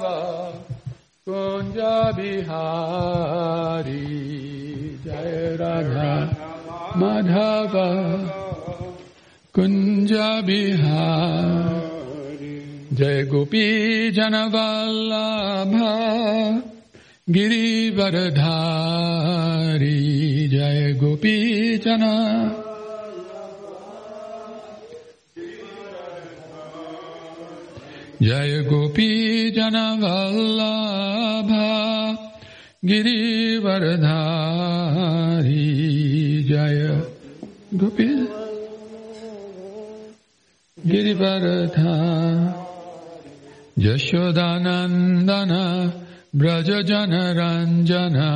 Baba Kunja Bihari Jai Radha Madhava Kunja Bihari Jai Gopi Janavallabha Giri Varadhari Jai Gopi Jana Jai Gopi Jana Vallabha Giri Varadhari Jai Gopi Giri Varadhari Yashodanandana Braja Jana Ranjana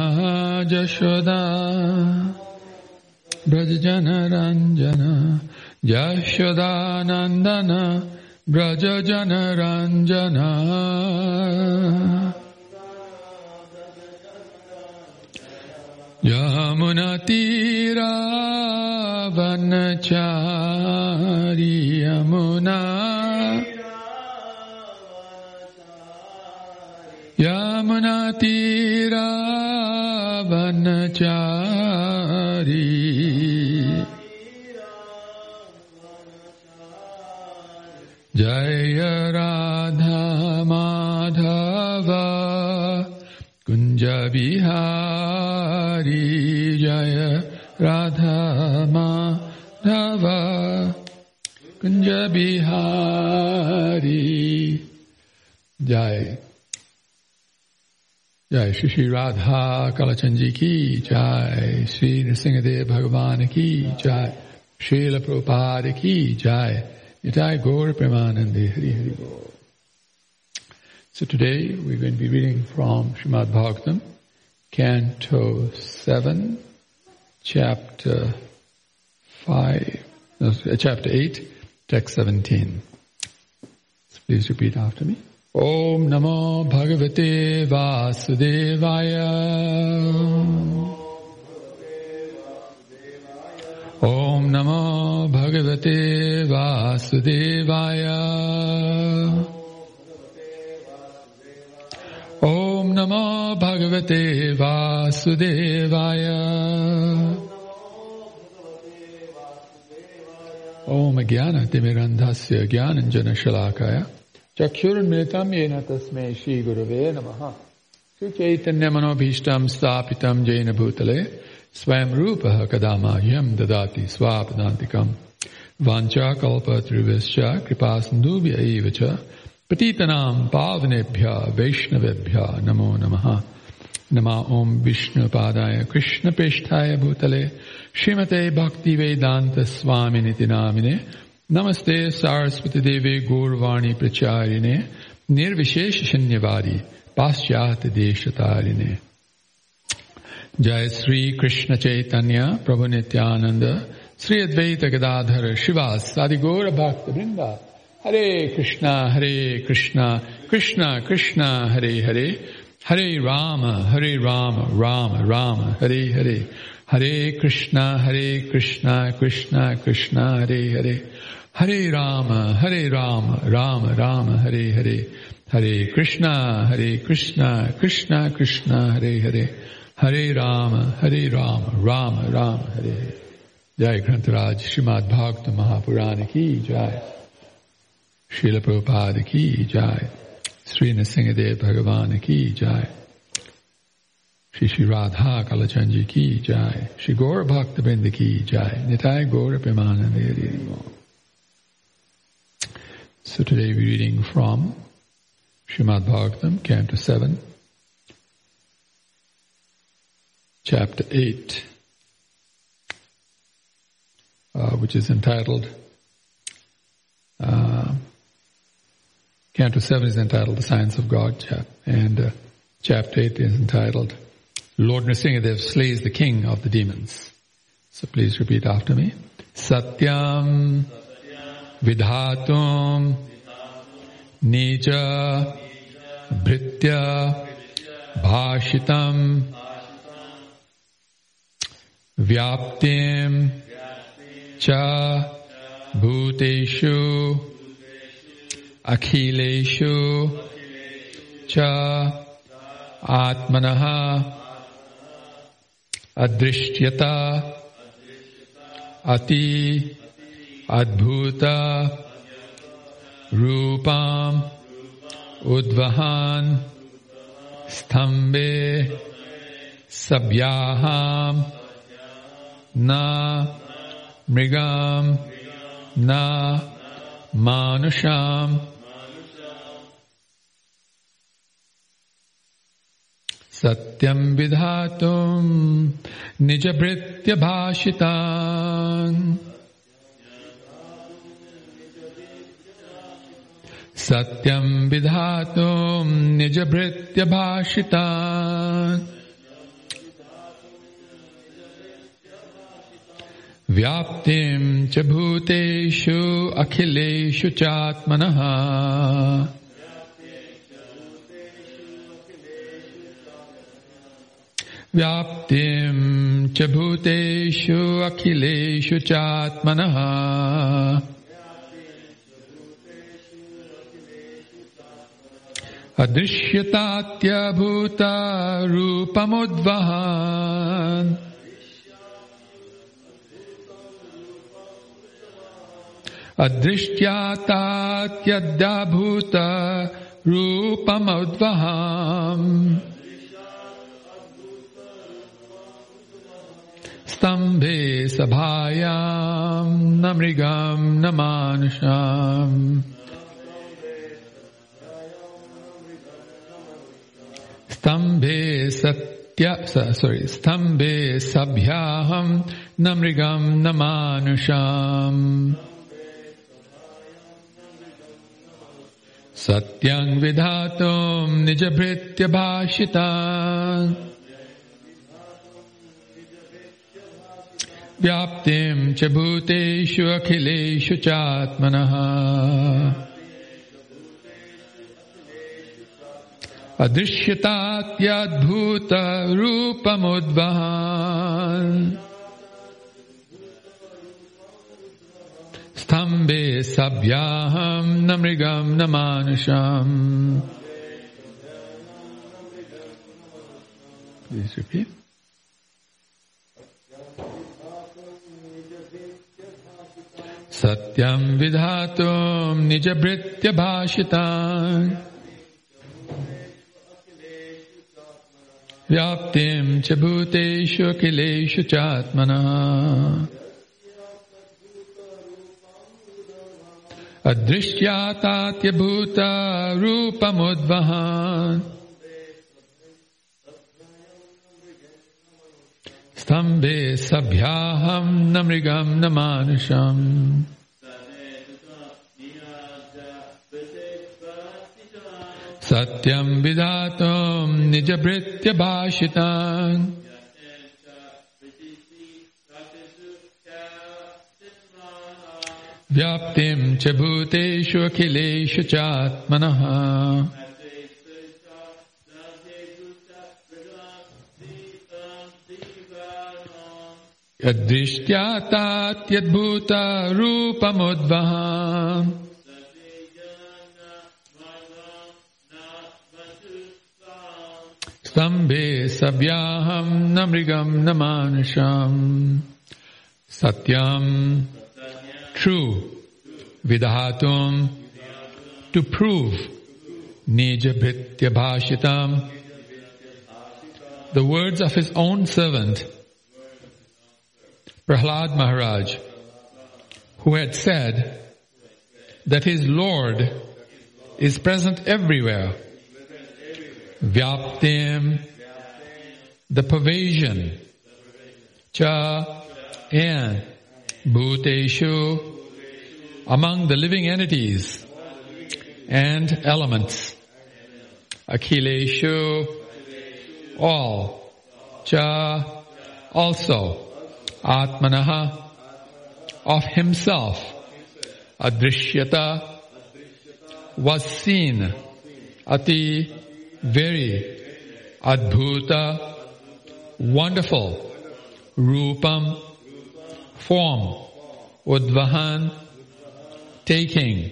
Jashoda Braja Jana Ranjana Jashoda Nandana Braja Jana Ranjana Yamuna Tira Vanachari Yamuna Yamuna Tira Vanachari Jaya Radha Madhava Kunja Bihari Jaya Radha Madhava Kunja Bihari Jaya Jai Shri Shri Radha Kalachanji ki Jai, Shri Nrsingadev Bhagavan ki Jai, Srila Prabhupada ki Jai, Nitai Gaur Premanande Hari Hari Bol. So today we're going to be reading from Srimad Bhagavatam, Canto 7, Chapter 8, Text 17. So please repeat after me. Om Namo Bhagavate Vasudevaya. Om Namo Bhagavate Vasudevaya. Om Namo Bhagavate Vasudevaya. Om Jnana Timirandhasya Jnananjana Shalakaya. Chakshurmritam yena tasmai Shri Gurave Namaha. Shri Chaitanya Manobhishtam Stapitam Jaina Bhutale Swayam Rupaha Kadamayam Dadati Swapadantikam Vancha Kalpa Trivescha Kripasandubhya Evacha Patitanam Pavanebhya Vaishnavebhya Namo Namaha. Nama Om Vishnu Padaya Krishna Peshtaya Bhutale Shrimate Bhakti Vedanta Swami Niti Namine Namaste Saraswati Devi Gaurvani Pracharine Nirvishesh Shanyavari Paschat Deshatarine Jai Sri Krishna Chaitanya Prabhu Nityananda Sri Advaita Gadadhara Shivas Sadigora Bhakta Vrinda Hare Krishna Hare Krishna Krishna Krishna Hare Hare Hare Rama Hare Rama Rama Rama Hare Hare Hare Krishna Hare Krishna Krishna Krishna Hare Hare Hare Rama, Hare Rama, Rama Rama, Hare Hare, Hare Krishna, Hare Krishna, Krishna Krishna, Hare Hare, Hare Rama, Hare Rama, Rama Rama, Hare Hare. Jai Grantaraj, Srimad Bhagavatam Mahapurana ki Jai, Srila Prabhupada ki Jai, Sri Nrsingadev Bhagavan ki Jai, Shri Shri Radha Kalachanji ki Jai, Shri Gaura Bhaktabinda ki Jai, Nitai Gaura Premanande Hari Hari. So today we're reading from Srimad Bhagavatam, Canto 7, Chapter 8, which is entitled, Canto 7 is entitled The Science of God, and Chapter 8 is entitled Lord Nrsingadev Slays the King of the Demons. So please repeat after me. Satyam Vidhatum, Nija, Bhritya, Bhashitam, Vyaptim, Cha, Bhuteshu, Akhileshu, cha atmanaha adrishyata ati adbhuta rupam udvahan sthambe sabyaham na mrigam na manusham satyam vidhatum nijabhritya bhashitam satyam vidhatum nijabhritya bhashitam Vyaptim ca bhuteshu akhileshu chatmanaha Vyaptim ca bhuteshu akhileshu chatmanaha Adrishyatatya bhuta rupamudvahan Adrishyatatyadyabhuta rupamudvaham Stambhe sabhayam namrigam namanusham Stambhe sabhyaham namrigam namanusham Satyang vidhatum nijabhritya bhashitam Vyaptim ca bhuteshu akhileshu chatmanaha Adrishyatatyadyadbhuta rupamudvahan Sthambe sabhyaham namrigam namanusham. Please repeat. Satyam vidhatum nijabhritya bhashitam Vyaptim ca bhuteshu akhileshu chatmanaha Adrishyatatya rupamudvahan Stambhe sabhyaham namrigam namanusham Satyam vidhatum nijabhritya bhashitam Vyaptim ca bhuteshu akhileshu chatmanaha Adrishyatatyadyadbhuta rupamudvahan Stambhe sabhyaham namrigam namanusham Satyam True. Vidhatum. To prove. Nijabhritya bhashitam. The words of his own servant, Prahlad Maharaj, who had said that his Lord is present everywhere. Vyaptim. The pervasion. Cha. And. Bhuteshu, among the living entities and elements. Akhileshu, all. Cha, also. Atmanaha, of himself. Adrishyata, was seen. Ati, very. Adbhuta, wonderful. Rupam, form, udvahan, taking,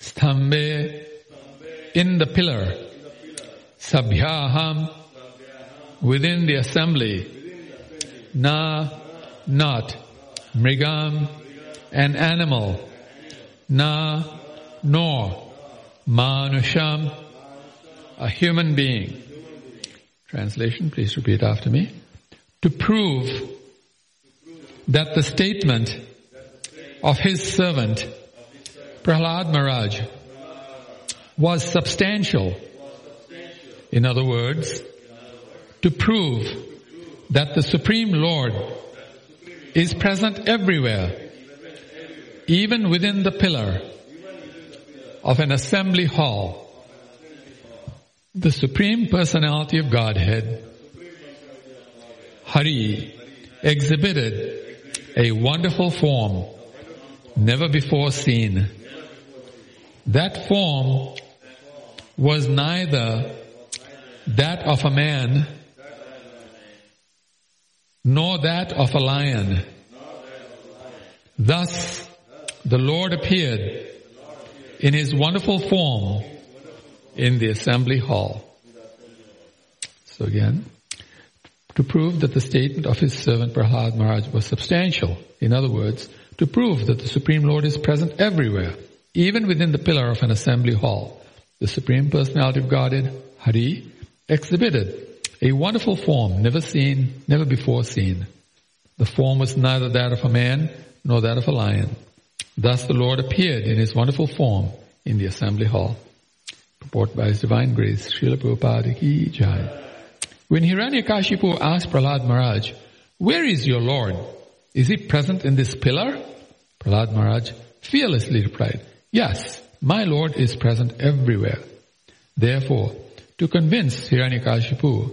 sthambe, in the pillar, sabhyaham, within the assembly, na, not, mrigam, an animal, na, nor, manusham, a human being. Translation, please repeat after me. To prove that the statement of his servant Prahlad Maharaj was substantial. In other words, to prove that the Supreme Lord is present everywhere, even within the pillar of an assembly hall. The Supreme Personality of Godhead, Hari, exhibited a wonderful form never before seen. That form was neither that of a man nor that of a lion. Thus, the Lord appeared in his wonderful form in the assembly hall. So again, to prove that the statement of his servant Prahlad Maharaj was substantial. In other words, to prove that the Supreme Lord is present everywhere, even within the pillar of an assembly hall. The Supreme Personality of Godhead, Hari, exhibited a wonderful form, never before seen. The form was neither that of a man nor that of a lion. Thus the Lord appeared in his wonderful form in the assembly hall. Purport by His Divine Grace, Srila Prabhupada Ki Jai. When Hiranyakashipu asked Prahlad Maharaj, "Where is your Lord? Is he present in this pillar?" Prahlad Maharaj fearlessly replied, "Yes, my Lord is present everywhere." Therefore, to convince Hiranyakashipu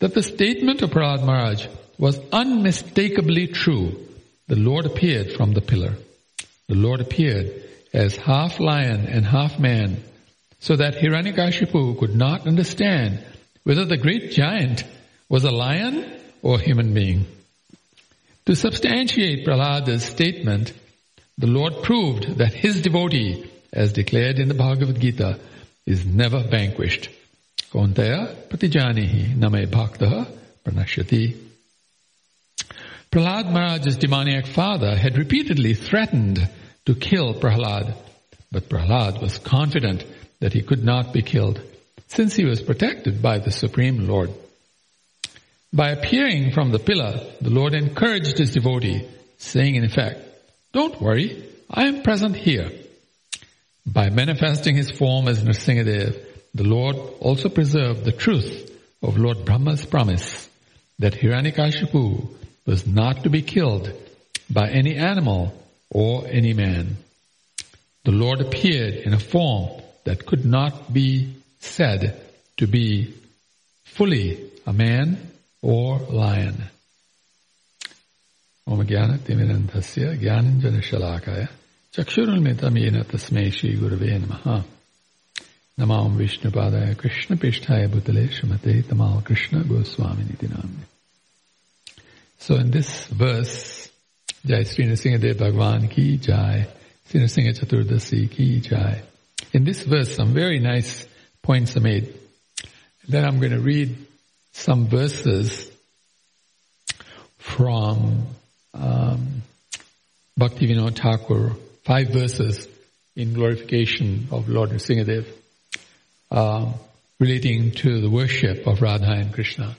that the statement of Prahlad Maharaj was unmistakably true, the Lord appeared from the pillar. The Lord appeared as half lion and half man, so that Hiranyakashipu could not understand whether the great giant was a lion or a human being. To substantiate Prahlada's statement, the Lord proved that his devotee, as declared in the Bhagavad Gita, is never vanquished. Kontaya pratijanihi name bhaktaha pranashyati. Prahlad Maharaj's demoniac father had repeatedly threatened to kill Prahlad, but Prahlad was confident that he could not be killed, since he was protected by the Supreme Lord. By appearing from the pillar, the Lord encouraged his devotee, saying in effect, "Don't worry, I am present here." By manifesting his form as Nrsingadev, the Lord also preserved the truth of Lord Brahma's promise that Hiranyakashipu was not to be killed by any animal or any man. The Lord appeared in a form that could not be said to be fully a man or lion. Om Jnana Timirandhasya Jnananjana Shalakaya Chakshurulmitamena Tasmai Shri Gurave Namaha. Namam Vishnu Padaya Krishna Pishtaya Bhutale Srimate Tamal Krishna Goswami Niti Namne. So in this verse, Jai Sri Nrsingadev Bhagwan Ki Jai, Sri Nrsinga Chaturdasi Ki Jai. In this verse, some very nice points are made. Then I'm going to read some verses from Bhaktivinoda Thakur, 5 verses in glorification of Lord Nrsingadev, relating to the worship of Radha and Krishna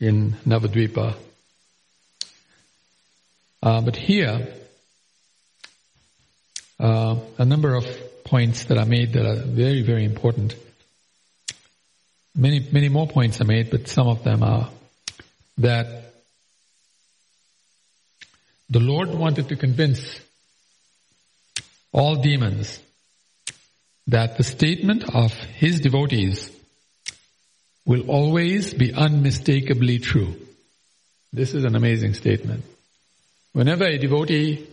in Navadvipa. But here, a number of points that are made that are very, very important. Many more points are made, but some of them are that the Lord wanted to convince all demons that the statement of his devotees will always be unmistakably true. This is an amazing statement. Whenever a devotee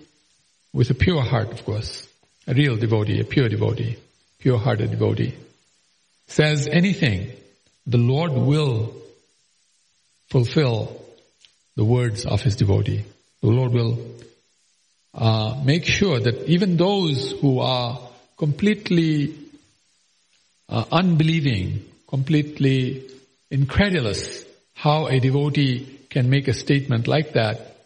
with a pure heart, of course, a real devotee, a pure devotee, pure-hearted devotee, says anything, the Lord will fulfill the words of his devotee. The Lord will make sure that even those who are completely unbelieving, completely incredulous how a devotee can make a statement like that,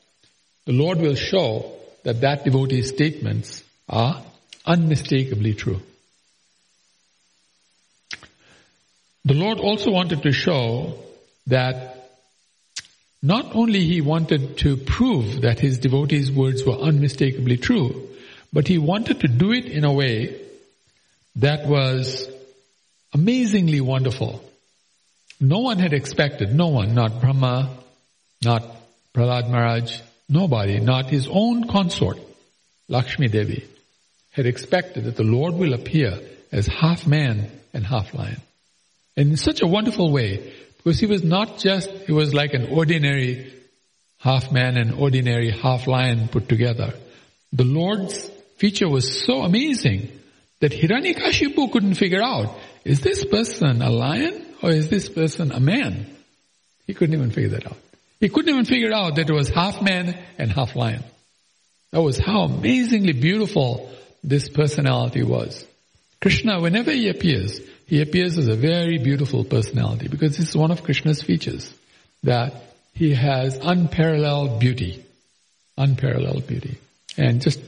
the Lord will show that that devotee's statements are unmistakably true. The Lord also wanted to show that not only he wanted to prove that his devotees' words were unmistakably true, but he wanted to do it in a way that was amazingly wonderful. No one had expected, no one, not Brahma, not Prahlad Maharaj, nobody, not his own consort, Lakshmi Devi, had expected that the Lord will appear as half man and half lion. And in such a wonderful way, because he was like an ordinary half man and ordinary half lion put together. The Lord's feature was so amazing that Hiranyakashipu couldn't figure out, is this person a lion or is this person a man? He couldn't even figure that out. He couldn't even figure out that it was half man and half lion. That was how amazingly beautiful this personality was. Krishna, whenever he appears as a very beautiful personality, because this is one of Krishna's features, that he has unparalleled beauty. And just,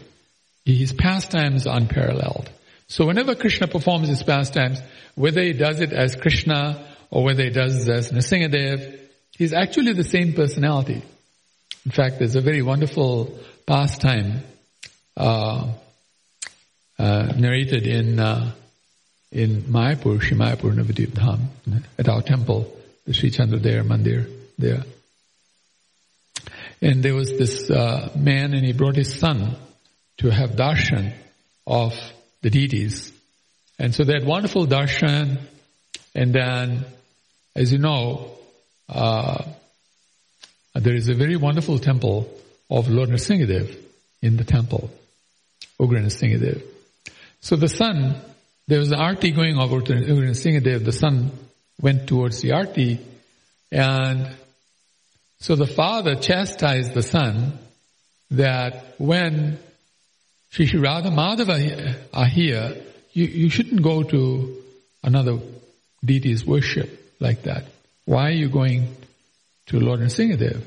his pastimes are unparalleled. So whenever Krishna performs his pastimes, whether he does it as Krishna or whether he does it as Nrsingadev, he's actually the same personality. In fact, there's a very wonderful pastime narrated in Mayapur, Shri Mayapur Navadvip Dham, at our temple, the Sri Chandradaya Mandir there. And there was this man, and he brought his son to have darshan of the deities. And so they had wonderful darshan, and then, as you know, there is a very wonderful temple of Lord Nrsingadev in the temple, Ugra Nrsingadev. So the son, there was an arti going on over to Ugra Nrsingadev, the son went towards the arti, and so the father chastised the son that when Shri Shri Radha Madhava are here, you shouldn't go to another deity's worship like that. Why are you going to Lord Nrsingadev?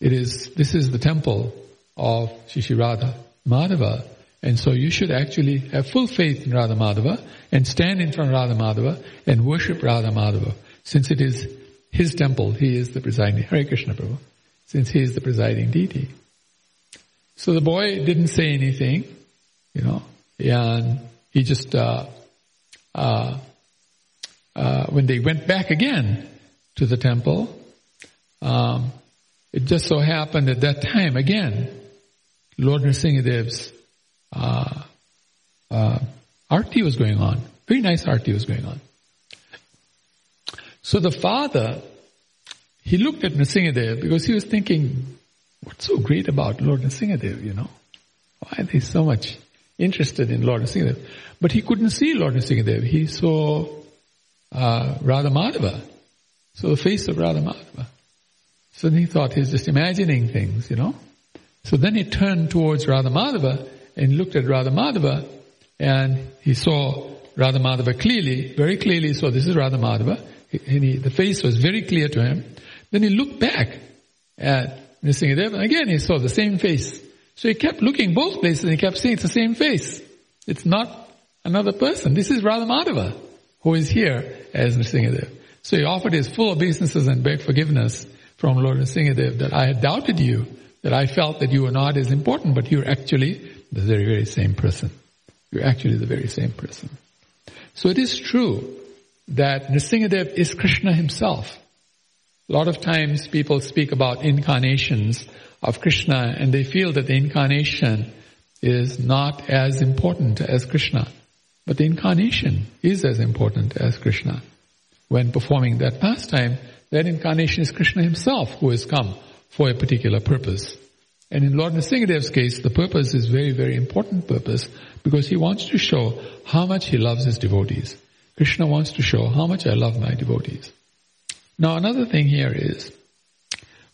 This is the temple of Shri Shri Radha Madhava, and so you should actually have full faith in Radha Madhava and stand in front of Radha Madhava and worship Radha Madhava, since it is his temple. He is the presiding, Hare Krishna Prabhu, since he is the presiding deity. So the boy didn't say anything, and he just, when they went back again to the temple, it just so happened at that time again, Lord Nrsingadev's arti was going on. Very nice arti was going on. So the father, he looked at Nrsingadev because he was thinking, what's so great about Lord Nrsingadev, Why are they so much interested in Lord Nrsingadev? But he couldn't see Lord Nrsingadev. He saw Radha Madhava. So the face of Radha Madhava. So then he thought he's just imagining things, So then he turned towards Radha Madhava and looked at Radha Madhava, and he saw Radha Madhava clearly, very clearly. So this is Radha Madhava. And the face was very clear to him. Then he looked back at Nrsingadev, and again he saw the same face. So he kept looking both places and he kept saying it's the same face. It's not another person. This is Radha Madhava, who is here as Nrsingadev. So he offered his full obeisances and begged forgiveness from Lord Nrsingadev that I had doubted you, that I felt that you were not as important, but you're actually the very, very same person. You're actually the very same person. So it is true that Nrsingadev is Krishna himself. A lot of times people speak about incarnations of Krishna and they feel that the incarnation is not as important as Krishna. But the incarnation is as important as Krishna. When performing that pastime, that incarnation is Krishna himself who has come for a particular purpose. And in Lord Nrsingadev's case, the purpose is very, very important purpose because he wants to show how much he loves his devotees. Krishna wants to show how much I love my devotees. Now another thing here is,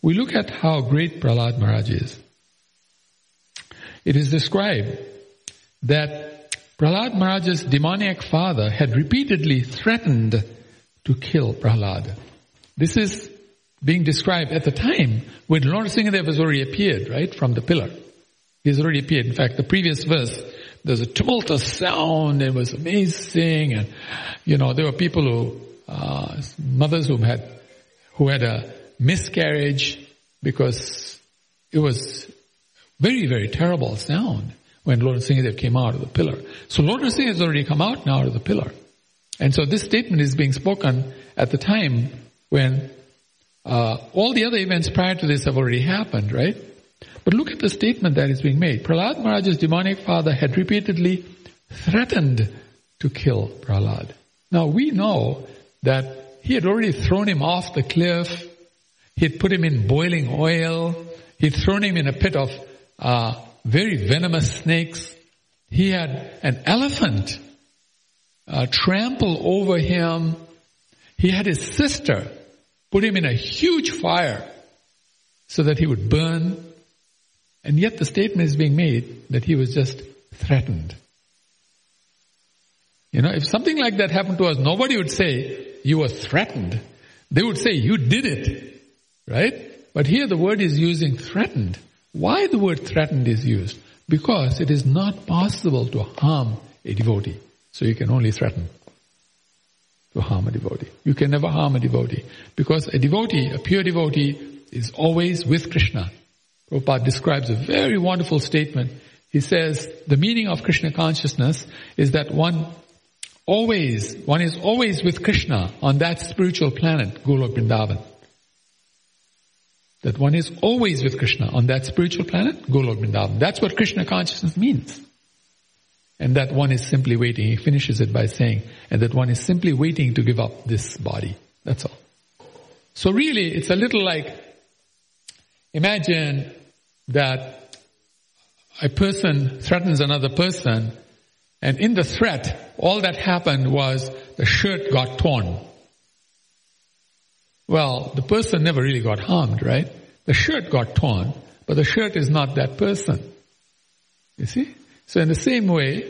we look at how great Prahlad Maharaj is. It is described that Prahlad Maharaj's demoniac father had repeatedly threatened to kill Prahlad. This is being described at the time when Lord Singadev has already appeared, right, from the pillar. He's already appeared. In fact, the previous verse, there's a tumultuous sound. It was amazing. And, you know, there were people who, mothers who had a miscarriage because it was very, very terrible sound when Lord Singadev came out of the pillar. So Lord Singadev has already come out now out of the pillar. And so this statement is being spoken at the time when all the other events prior to this have already happened, right? But look at the statement that is being made. Prahlad Maharaj's demonic father had repeatedly threatened to kill Prahlad. Now we know that he had already thrown him off the cliff. He had put him in boiling oil. He had thrown him in a pit of very venomous snakes. He had an elephant trample over him. He had his sister put him in a huge fire so that he would burn. And yet the statement is being made that he was just threatened. You know, if something like that happened to us, nobody would say, you were threatened. They would say, you did it. Right? But here the word is using threatened. Why the word threatened is used? Because it is not possible to harm a devotee. So you can only threaten to harm a devotee. You can never harm a devotee. Because a devotee, a pure devotee, is always with Krishna. Prabhupada describes a very wonderful statement. He says, the meaning of Krishna consciousness is that one is always with Krishna on that spiritual planet, Golok Vrindavan. That one is always with Krishna on that spiritual planet, Golok Vrindavan. That's what Krishna consciousness means. And that one is simply waiting. He finishes it by saying, and that one is simply waiting to give up this body. That's all. So really, it's a little like, imagine that a person threatens another person, and in the threat, all that happened was the shirt got torn. Well, the person never really got harmed, right? The shirt got torn, but the shirt is not that person. You see? So in the same way,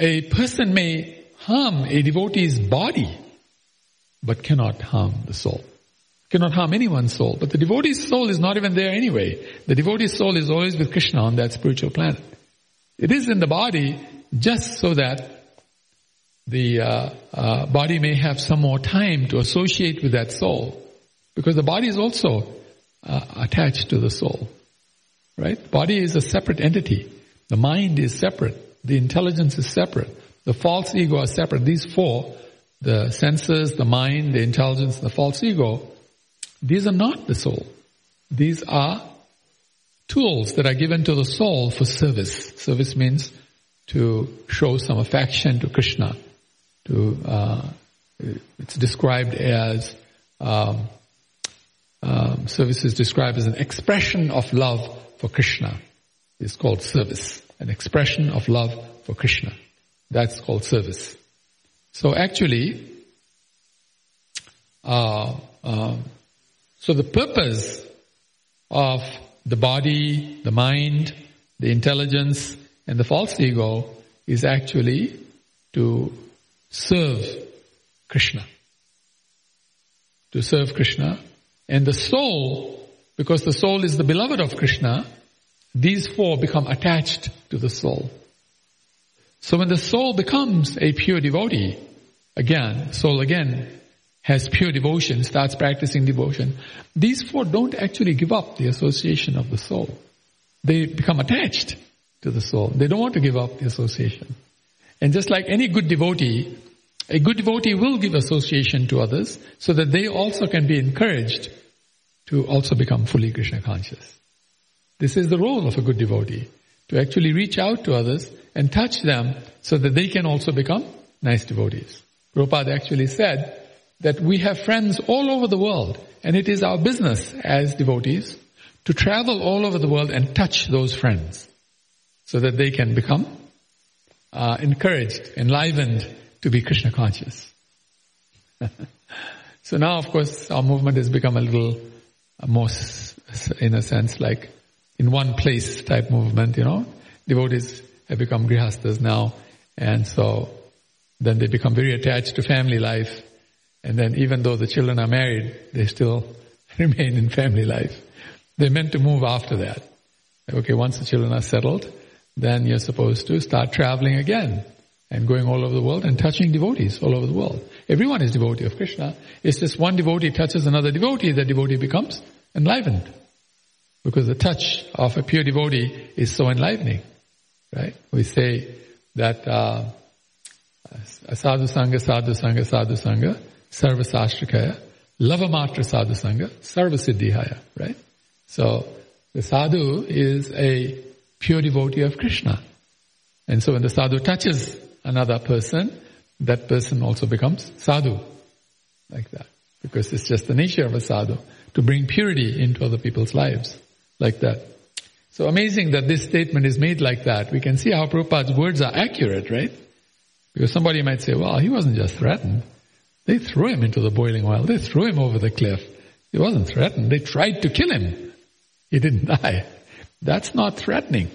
a person may harm a devotee's body, but cannot harm the soul. Cannot harm anyone's soul. But the devotee's soul is not even there anyway. The devotee's soul is always with Krishna on that spiritual planet. It is in the body just so that the body may have some more time to associate with that soul. Because the body is also attached to the soul. Right? Body is a separate entity. The mind is separate. The intelligence is separate. The false ego is separate. These four, the senses, the mind, the intelligence, the false ego, these are not the soul. These are tools that are given to the soul for service. Service means to show some affection to Krishna. It's described as, service is described as an expression of love for Krishna. It's called service. An expression of love for Krishna. That's called service. So actually, so the purpose of the body, the mind, the intelligence, and the false ego is actually to serve Krishna. To serve Krishna. And the soul, because the soul is the beloved of Krishna, these four become attached to the soul. So when the soul becomes a pure devotee, soul has pure devotion, starts practicing devotion, these four don't actually give up the association of the soul. They become attached to the soul. They don't want to give up the association. And just like any good devotee, a good devotee will give association to others so that they also can be encouraged to also become fully Krishna conscious. This is the role of a good devotee, to actually reach out to others and touch them so that they can also become nice devotees. Prabhupada actually said that we have friends all over the world, and it is our business as devotees to travel all over the world and touch those friends so that they can become encouraged, enlivened to be Krishna conscious. So now, of course, our movement has become a little more, in a sense, like in one place type movement, you know. Devotees have become grihasthas now, and so then they become very attached to family life, And then even though the children are married, they still remain in family life. They're meant to move after that. Okay, once the children are settled, then you're supposed to start traveling again and going all over the world and touching devotees all over the world. Everyone is devotee of Krishna. It's just one devotee touches another devotee, the devotee becomes enlivened. Because the touch of a pure devotee is so enlivening, right? We say that sadhu sangha, sadhu sangha, sadhu sangha, sarva sastrikaya, lava matra sadhu sangha, sarva siddhihaya, right? So the sadhu is a pure devotee of Krishna. And so when the sadhu touches another person, that person also becomes sadhu, like that. Because it's just the nature of a sadhu, to bring purity into other people's lives, like that. So amazing that this statement is made like that. We can see how Prabhupada's words are accurate, right? Because somebody might say, well, he wasn't just threatened. They threw him into the boiling oil. They threw him over the cliff. He wasn't threatened. They tried to kill him. He didn't die. That's not threatening.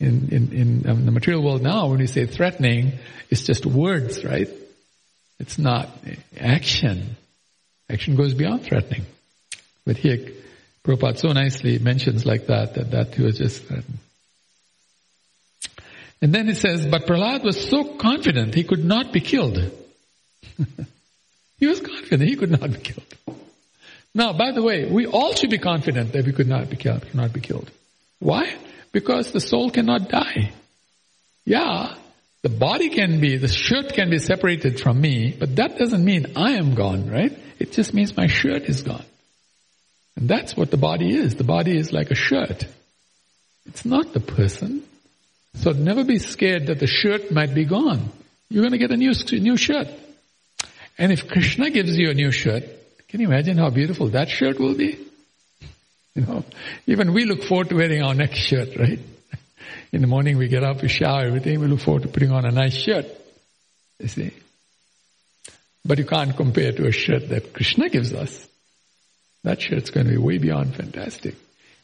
In the material world now, when we say threatening, it's just words, right? It's not action. Action goes beyond threatening. But here, Prabhupada so nicely mentions like that he was just threatened. And then it says, but Prahlad was so confident he could not be killed. He was confident he could not be killed. Now, by the way, we all should be confident that we could not be killed. Why? Because the soul cannot die. Yeah, the body can be, the shirt can be separated from me, but that doesn't mean I am gone, right? It just means my shirt is gone. And that's what the body is. The body is like a shirt. It's not the person. So never be scared that the shirt might be gone. You're going to get a new shirt. And if Krishna gives you a new shirt, can you imagine how beautiful that shirt will be? You know, even we look forward to wearing our next shirt, right? In the morning we get up, we shower, everything. We look forward to putting on a nice shirt, you see. But you can't compare to a shirt that Krishna gives us. That shirt's going to be way beyond fantastic.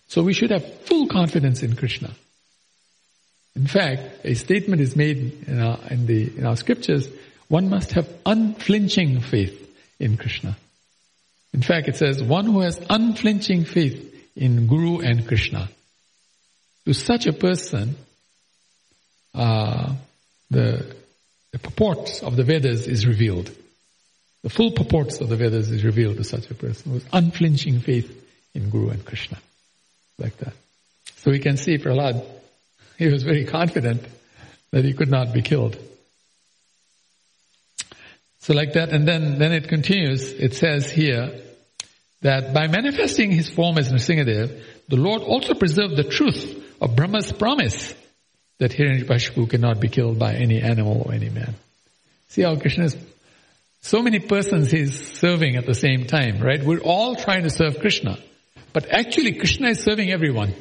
So we should have full confidence in Krishna. In fact, a statement is made in our scriptures, one must have unflinching faith in Krishna. In fact, it says, one who has unflinching faith in Guru and Krishna. To such a person, the purports of the Vedas is revealed. The full purports of the Vedas is revealed to such a person who has unflinching faith in Guru and Krishna. Like that. So we can see Prahlad, he was very confident that he could not be killed. So like that, and then it continues. It says here that by manifesting his form as Nrsimhadev, the Lord also preserved the truth of Brahma's promise that Hiranyakashipu cannot be killed by any animal or any man. See how Krishna is, so many persons he's serving at the same time, right? We're all trying to serve Krishna. But actually Krishna is serving everyone.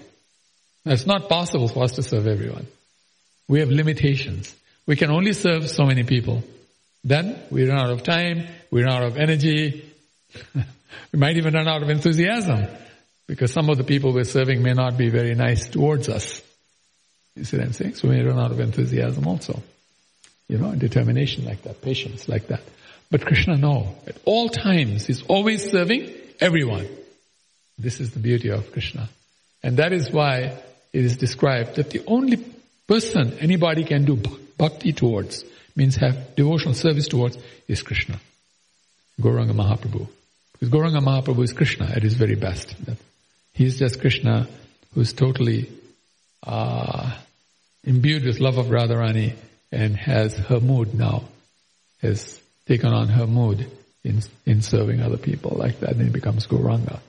Now, it's not possible for us to serve everyone. We have limitations. We can only serve so many people. Then we run out of time, we run out of energy, we might even run out of enthusiasm, because some of the people we're serving may not be very nice towards us. You see what I'm saying? So we may run out of enthusiasm also. You know, determination like that, patience like that. But Krishna, no. At all times, he's always serving everyone. This is the beauty of Krishna. And that is why it is described that the only person anybody can do bhakti towards, means have devotional service towards, is Krishna, Gauranga Mahaprabhu. Because Gauranga Mahaprabhu is Krishna at his very best. He is just Krishna who's totally imbued with love of Radharani and has her mood now, has taken on her mood in serving other people like that, and he becomes Gauranga,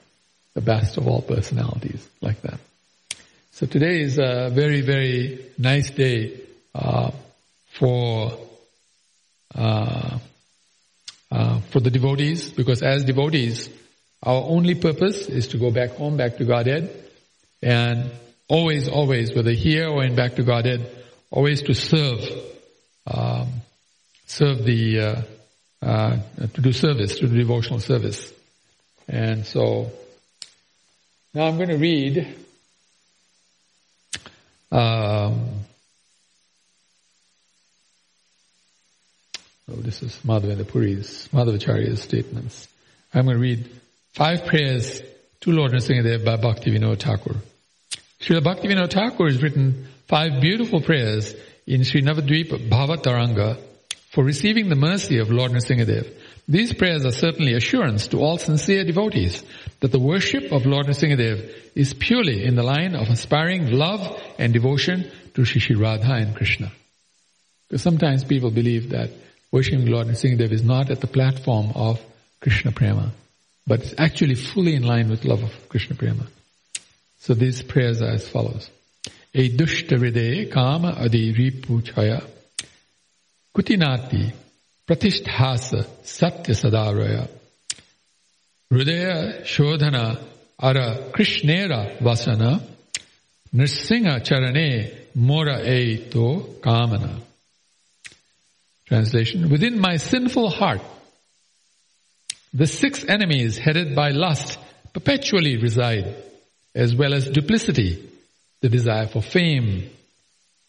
the best of all personalities like that. So today is a very, very nice day for the devotees, because as devotees, our only purpose is to go back home, back to Godhead, and always, always, whether here or in back to Godhead, always to do devotional service. And so, now I'm going to read So this is Madhavacharya's statements. I'm going to read 5 prayers to Lord Nrsimhadev by Bhaktivinoda Thakur. Srila Bhaktivinoda Thakur has written 5 beautiful prayers in Sri Navadvip Bhavataranga for receiving the mercy of Lord Nrsimhadev. These prayers are certainly assurance to all sincere devotees that the worship of Lord Nrsimhadev is purely in the line of aspiring love and devotion to Shri Shri Radha and Krishna. Because sometimes people believe that worshiping Lord Nrsimhadev is not at the platform of Krishna Prema, but it's actually fully in line with love of Krishna Prema. So these prayers are as follows. E dushta hridaye kama adi ripu chaya kutinati pratisthasa satya sadaraya hridaya shodhana ara krishnera vasana nirsingha charane mora eito kamana. Translation. Within my sinful heart, the 6 enemies headed by lust perpetually reside, as well as duplicity, the desire for fame,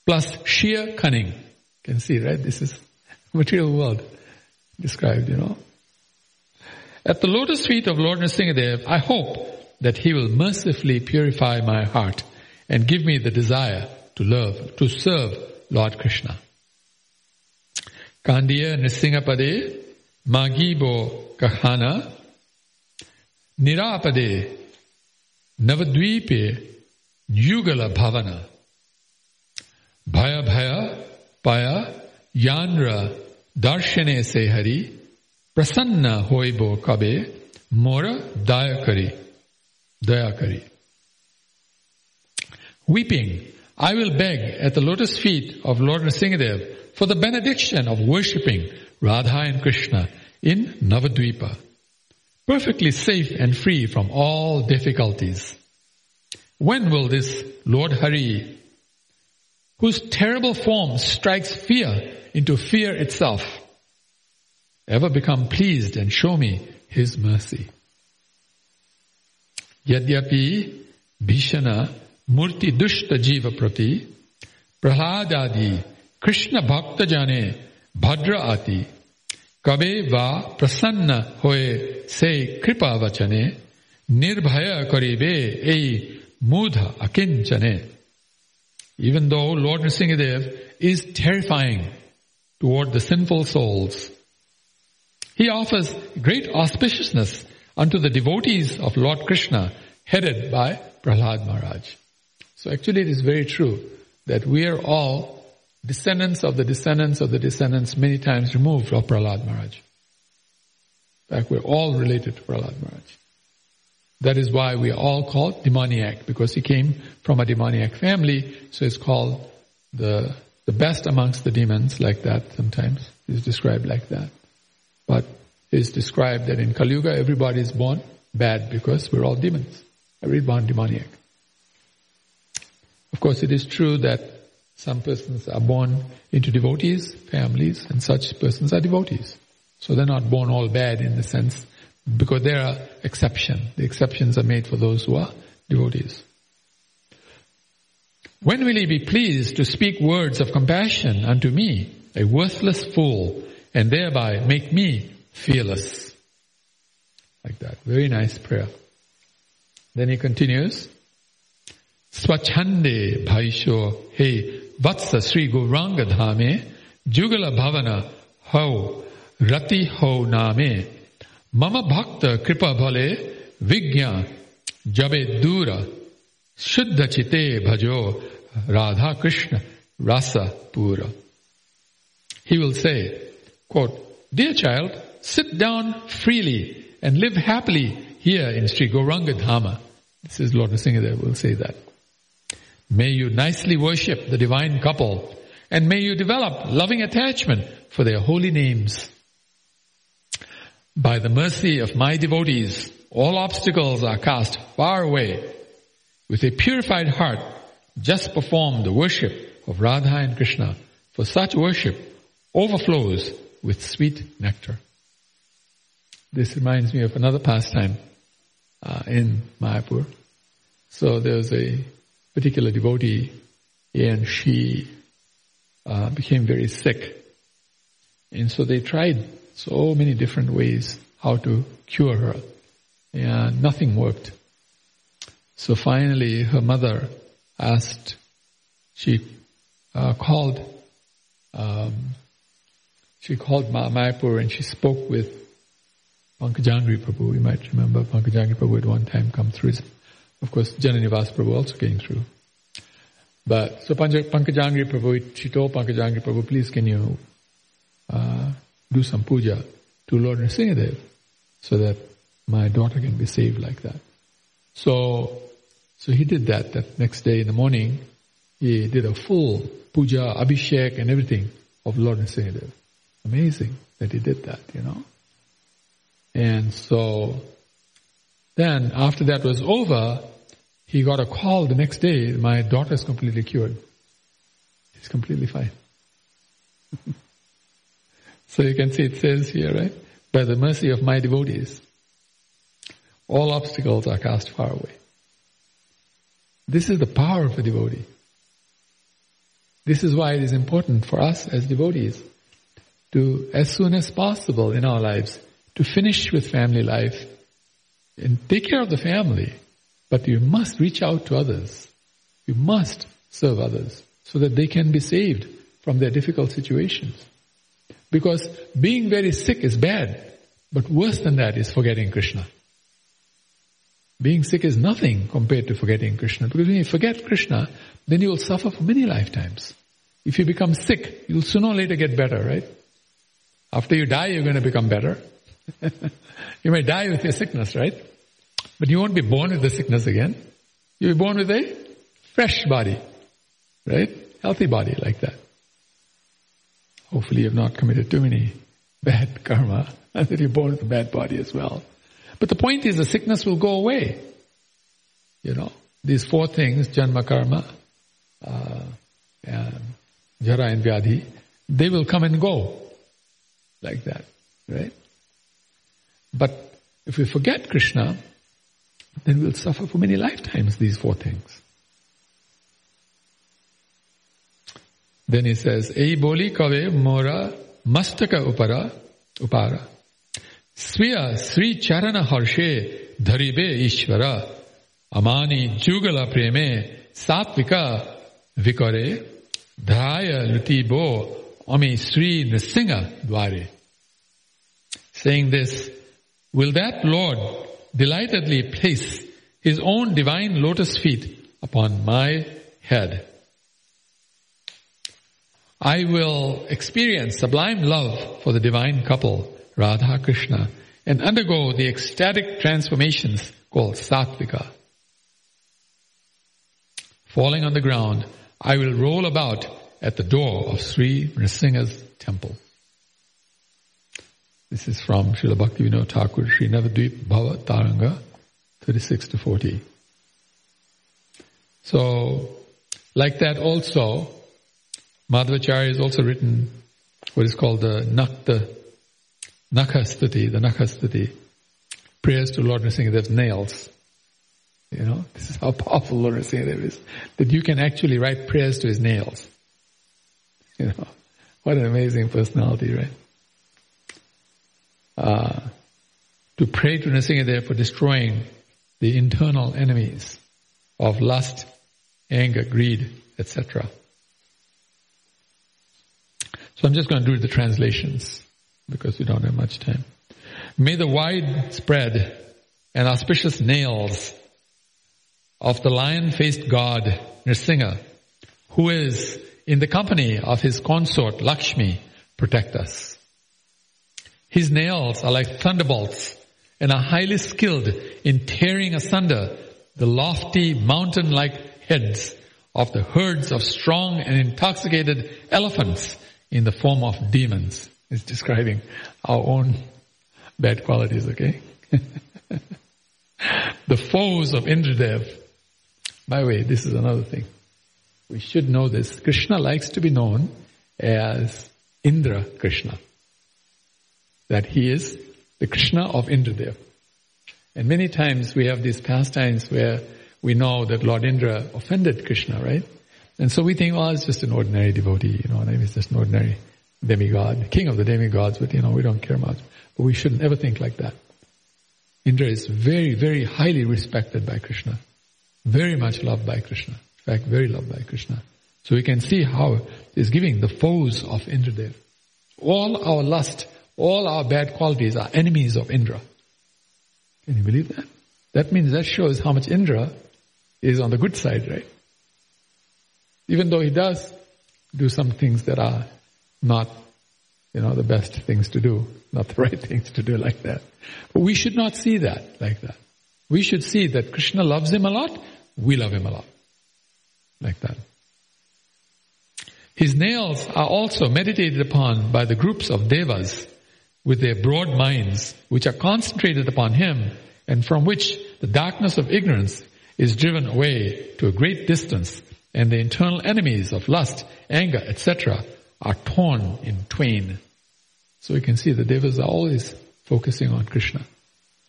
plus sheer cunning. You can see, right? This is material world described, At the lotus feet of Lord Nrsimhadev, I hope that he will mercifully purify my heart and give me the desire to serve Lord Krishna. Kandiya Nrsimhapade Magibo Kahana Nirapade Navadvipe Yugala Bhavana Bhaya Bhaya Paya Yanra Darshane Sehari Prasanna Hoibo Kabe Mora Dayakari. Weeping, I will beg at the lotus feet of Lord Nrsimhadev for the benediction of worshipping Radha and Krishna in Navadvipa, perfectly safe and free from all difficulties. When will this Lord Hari, whose terrible form strikes fear into fear itself, ever become pleased and show me his mercy? Yadyapi Bhishana Murti Dushta Jiva Prati Prahladadi Krishna Bhakta Jane Bhadra Ati Kabe Va Prasanna Hoye Se Kripa Vachane Nirbhaya Karibe Ei Mudha Akinchane. Even though Lord Nrsimhadev is terrifying toward the sinful souls, he offers great auspiciousness unto the devotees of Lord Krishna headed by Prahlad Maharaj. So actually it is very true that we are all descendants of the descendants of the descendants many times removed of Prahlad Maharaj. In fact, we're all related to Prahlad Maharaj. That is why we are all called demoniac, because he came from a demoniac family, so it's called the best amongst the demons, like that sometimes. It's described like that. But it's described that in Kali Yuga everybody is born bad because we're all demons. Everyone demoniac. Of course, it is true that some persons are born into devotees, families, and such persons are devotees. So they're not born all bad in the sense, because there are exceptions. The exceptions are made for those who are devotees. When will he be pleased to speak words of compassion unto me, a worthless fool, and thereby make me fearless? Like that. Very nice prayer. Then he continues. Swachande bhaisho he vatsa sri gauranga dhame jugala bhavana ho rati ho name mama bhakta kripa bhale vigya jabe dura shuddha chite bhajo radha krishna rasa pura. He will say, quote, dear child, sit down freely and live happily here in Sri Gauranga Dhama. This is Lord Nrsimhadev will say that. May you nicely worship the divine couple and may you develop loving attachment for their holy names. By the mercy of my devotees, all obstacles are cast far away. With a purified heart, just perform the worship of Radha and Krishna, for such worship overflows with sweet nectar. This reminds me of another pastime in Mayapur. So there's a particular devotee, and she became very sick. And so they tried so many different ways how to cure her. And nothing worked. So finally her mother asked, she called Mayapur and she spoke with Pankajangri Prabhu. You might remember Pankajangri Prabhu at one time come through. Of course, Jananivas Prabhu also came through. But, so Pankajangri Prabhu, she told Pankajangri Prabhu, please can you do some puja to Lord Nrsimhadev so that my daughter can be saved like that. So he did that next day in the morning. He did a full puja, abhishek and everything of Lord Nrsimhadev. Amazing that he did that, you know. And so then after that was over, he got a call the next day, my daughter is completely cured. She's completely fine. So you can see it says here, right? By the mercy of my devotees, all obstacles are cast far away. This is the power of a devotee. This is why it is important for us as devotees to, as soon as possible in our lives, to finish with family life and take care of the family. But you must reach out to others. You must serve others so that they can be saved from their difficult situations. Because being very sick is bad, but worse than that is forgetting Krishna. Being sick is nothing compared to forgetting Krishna. Because when you forget Krishna, then you will suffer for many lifetimes. If you become sick, you will sooner or later get better, right? After you die, you're going to become better. You may die with your sickness, right? But you won't be born with the sickness again. You'll be born with a fresh body, right? Healthy body like that. Hopefully you've not committed too many bad karma and that you're born with a bad body as well. But the point is the sickness will go away. You know, these four things, janma karma, and jara and vyadhi, they will come and go like that, right? But if we forget Krishna, then we'll suffer for many lifetimes, these four things. Then he says, Ei boli kave mora mastaka upara. Sviya sri charana harshe dharibe ishvara. Amani jugala preme satvika vikare. Dhaya lutibo ami sri nrsinga dware. Saying this, will that Lord delightedly place His own divine lotus feet upon my head? I will experience sublime love for the divine couple, Radha Krishna, and undergo the ecstatic transformations called Sattvika. Falling on the ground, I will roll about at the door of Sri Nrsimha's temple. This is from Srila Bhaktivinoda Thakur, Sri Navadvip Bhava Taranga, 36 to 40. So, like that also, Madhvacharya has also written what is called the Nakha Stuti, prayers to Lord Nrsimhadev's nails. You know, this is how powerful Lord Nrsimhadev is, that you can actually write prayers to his nails. You know, what an amazing personality, right? To pray to Nrsimhadev for destroying the internal enemies of lust, anger, greed, etc. So I'm just going to do the translations because we don't have much time. May the widespread and auspicious nails of the lion-faced god Nrsimha, who is in the company of his consort Lakshmi, protect us. His nails are like thunderbolts and are highly skilled in tearing asunder the lofty mountain-like heads of the herds of strong and intoxicated elephants in the form of demons. It's describing our own bad qualities, okay? The foes of Indradev. By the way, this is another thing. We should know this. Krishna likes to be known as Indra Krishna. That he is the Krishna of Indradev. And many times we have these pastimes where we know that Lord Indra offended Krishna, right? And so we think, oh, it's just an ordinary devotee, you know, maybe it's just an ordinary demigod, king of the demigods, but we don't care much. But we shouldn't ever think like that. Indra is very, very highly respected by Krishna. Very much loved by Krishna. In fact, very loved by Krishna. So we can see how it's giving the foes of Indradev. All our lust, all our bad qualities are enemies of Indra. Can you believe that? That means that shows how much Indra is on the good side, right? Even though he does do some things that are not, the best things to do, not the right things to do like that. But we should not see that like that. We should see that Krishna loves him a lot, we love him a lot. Like that. His nails are also meditated upon by the groups of devas with their broad minds, which are concentrated upon him and from which the darkness of ignorance is driven away to a great distance, and the internal enemies of lust, anger, etc. are torn in twain. So you can see the devas are always focusing on Krishna.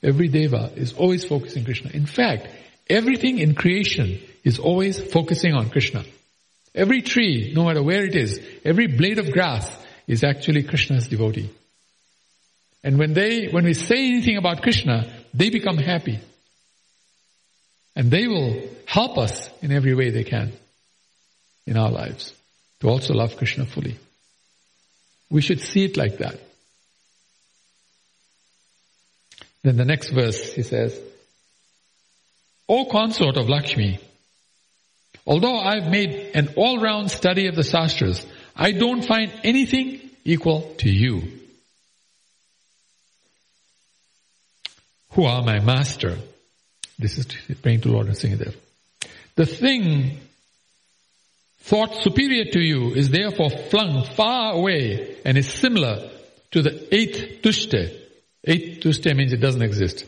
Every deva is always focusing on Krishna. In fact, everything in creation is always focusing on Krishna. Every tree, no matter where it is, every blade of grass is actually Krishna's devotee. And when we say anything about Krishna, they become happy. And they will help us in every way they can in our lives to also love Krishna fully. We should see it like that. Then the next verse, he says, O consort of Lakshmi, although I've made an all-round study of the Shastras, I don't find anything equal to you, who are my master. This is praying to Lord Nrsimhadev. The thing thought superior to you is therefore flung far away and is similar to the eighth tushte. Eighth tushte means it doesn't exist.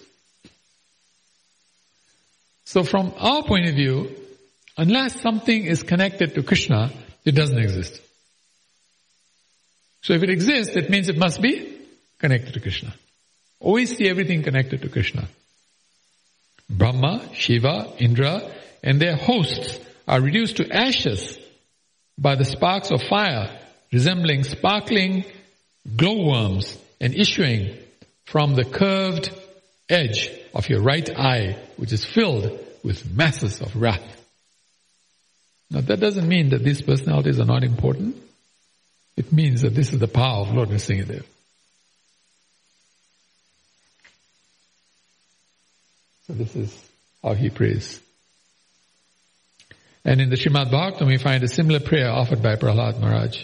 So from our point of view, unless something is connected to Krishna, it doesn't exist. So if it exists, it means it must be connected to Krishna. Always see everything connected to Krishna. Brahma, Shiva, Indra, and their hosts are reduced to ashes by the sparks of fire, resembling sparkling glowworms and issuing from the curved edge of your right eye, which is filled with masses of wrath. Now that doesn't mean that these personalities are not important. It means that this is the power of Lord Nrsimhadev. So this is how he prays. And in the Srimad Bhagavatam, we find a similar prayer offered by Prahlad Maharaj.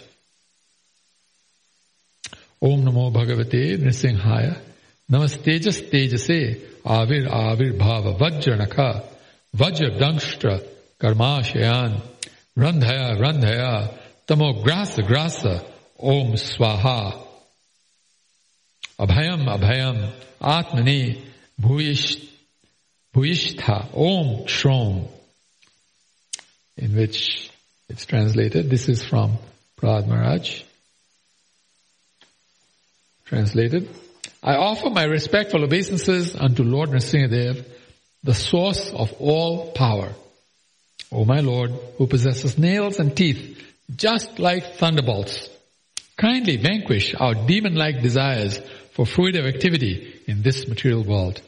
Om Namo Bhagavate Nrisimhaya Namastejas Tejase Avir Avir Bhava Vajranaka Vajra Dangshtra Karmashayan Randhaya Randhaya Tamo Grasa Grasa Om Swaha Abhayam Abhayam Atmani Bhuyish Bhuishtha Om Shrom, in which it's translated. This is from Prahlad Maharaj. Translated. I offer my respectful obeisances unto Lord Nrsimhadev, the source of all power. O my Lord, who possesses nails and teeth just like thunderbolts, kindly vanquish our demon-like desires for fruitive activity in this material world.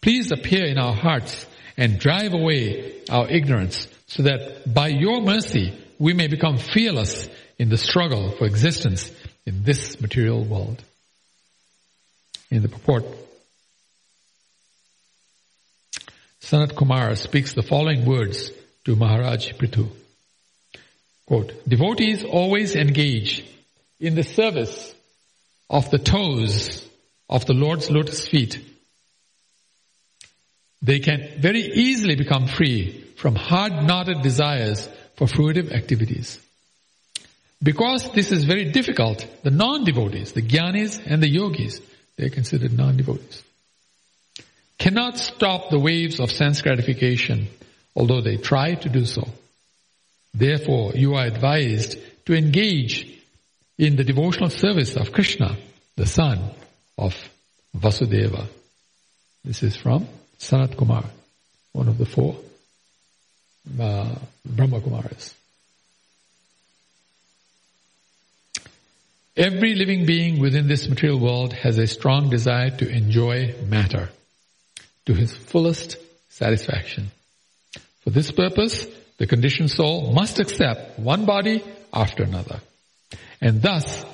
Please appear in our hearts and drive away our ignorance, so that by your mercy we may become fearless in the struggle for existence in this material world. In the purport, Sanat Kumara speaks the following words to Maharaj Prithu. Quote, devotees always engage in the service of the toes of the Lord's lotus feet. They can very easily become free from hard-knotted desires for fruitive activities. Because this is very difficult, the non-devotees, the jnanis and the yogis, they are considered non-devotees, cannot stop the waves of sense gratification, although they try to do so. Therefore, you are advised to engage in the devotional service of Krishna, the son of Vasudeva. This is from Sanat Kumar, one of the four Brahma Kumaras. Every living being within this material world has a strong desire to enjoy matter to his fullest satisfaction. For this purpose, the conditioned soul must accept one body after another. And thus,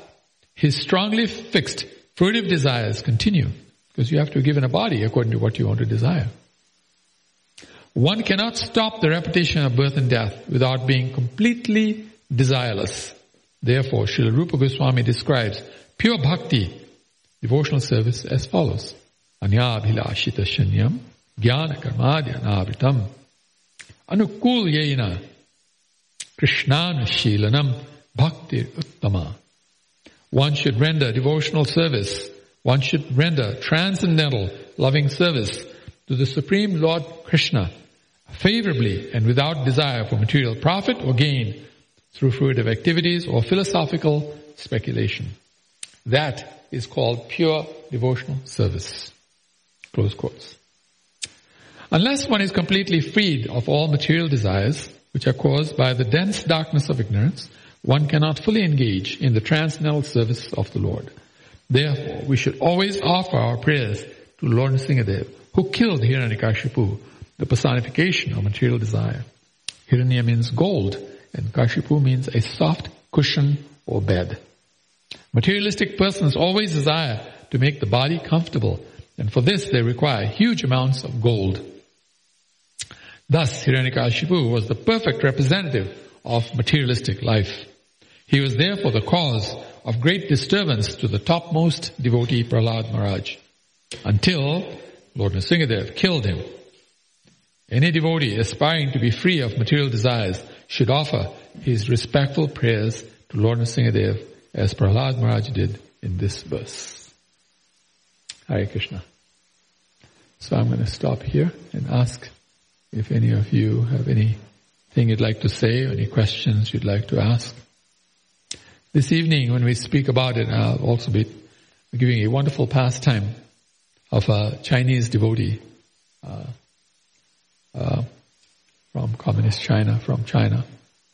his strongly fixed fruitive desires continue, because you have to be given a body according to what you want to desire. One cannot stop the repetition of birth and death without being completely desireless. Therefore, Srila Rupa Goswami describes pure bhakti, devotional service, as follows. Anyabhilashita shanyam, jnana karmadya navritam, anukul yena, krishnanushilanam, bhakti uttama. One should render devotional service. One should render transcendental loving service to the Supreme Lord Krishna favorably and without desire for material profit or gain through fruitive activities or philosophical speculation. That is called pure devotional service. Close quotes. Unless one is completely freed of all material desires, which are caused by the dense darkness of ignorance, one cannot fully engage in the transcendental service of the Lord. Therefore, we should always offer our prayers to Lord Nrsingadev, who killed Hiranyakashipu, the personification of material desire. Hiranya means gold, and Kashipu means a soft cushion or bed. Materialistic persons always desire to make the body comfortable, and for this they require huge amounts of gold. Thus, Hiranyakashipu was the perfect representative of materialistic life. He was therefore the cause of great disturbance to the topmost devotee Prahlad Maharaj, until Lord Nrsingadev killed him. Any devotee aspiring to be free of material desires should offer his respectful prayers to Lord Nrsingadev as Prahlad Maharaj did in this verse. Hare Krishna. So I'm going to stop here and ask if any of you have anything you'd like to say, or any questions you'd like to ask. This evening, when we speak about it, I'll also be giving a wonderful pastime of a Chinese devotee from communist China, from China.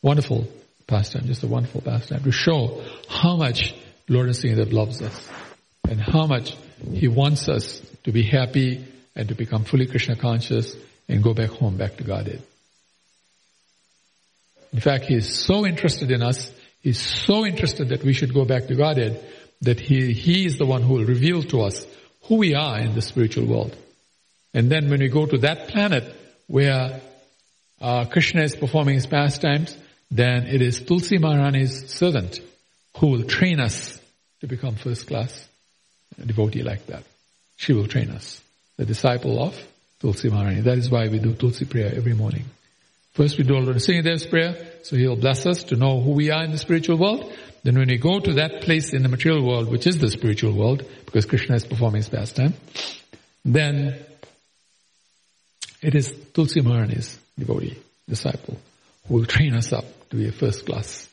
Wonderful pastime, just a wonderful pastime to show how much Lord Nrsingadev loves us and how much he wants us to be happy and to become fully Krishna conscious and go back home, back to Godhead. In fact, he is so interested in us, he is so interested that we should go back to Godhead, that he is the one who will reveal to us who we are in the spiritual world. And then when we go to that planet where Krishna is performing his pastimes, then it is Tulsi Maharani's servant who will train us to become first class devotee like that. She will train us. The disciple of Tulsi Maharani. That is why we do Tulsi prayer every morning. First we do Lord Nrsingadev's prayer, so he will bless us to know who we are in the spiritual world. Then when we go to that place in the material world, which is the spiritual world, because Krishna is performing his pastime, then it is Tulsi Maharani's devotee, disciple, who will train us up to be a first class,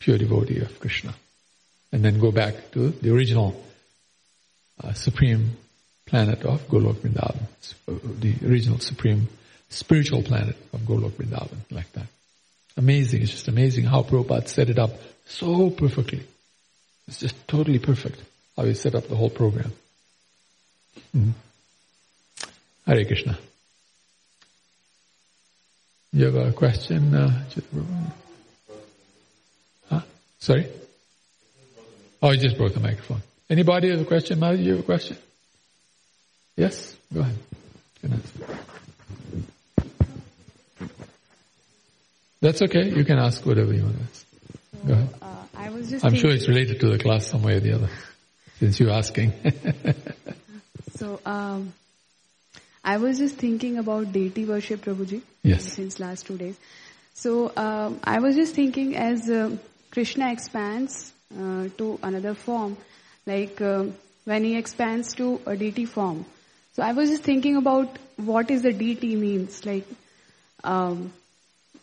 pure devotee of Krishna. And then go back to the original supreme planet of Golok Vrindavan, the original supreme spiritual planet of Golok Vrindavan, like that. Amazing. It's just amazing how Prabhupada set it up so perfectly. It's just totally perfect how he set up the whole program. Hare Krishna. You have a question? Sorry? Oh, you just broke the microphone. Anybody have a question? Madhu, you have a question? Yes? Go ahead. Good answer. That's okay. You can ask whatever you want to ask. Go ahead. I'm sure it's related to the class some way or the other, since you're asking. So, I was just thinking about deity worship, Prabhuji. Yes. Since last 2 days. So, I was just thinking as Krishna expands to another form, like when he expands to a deity form. So, I was just thinking about what is the deity means, like...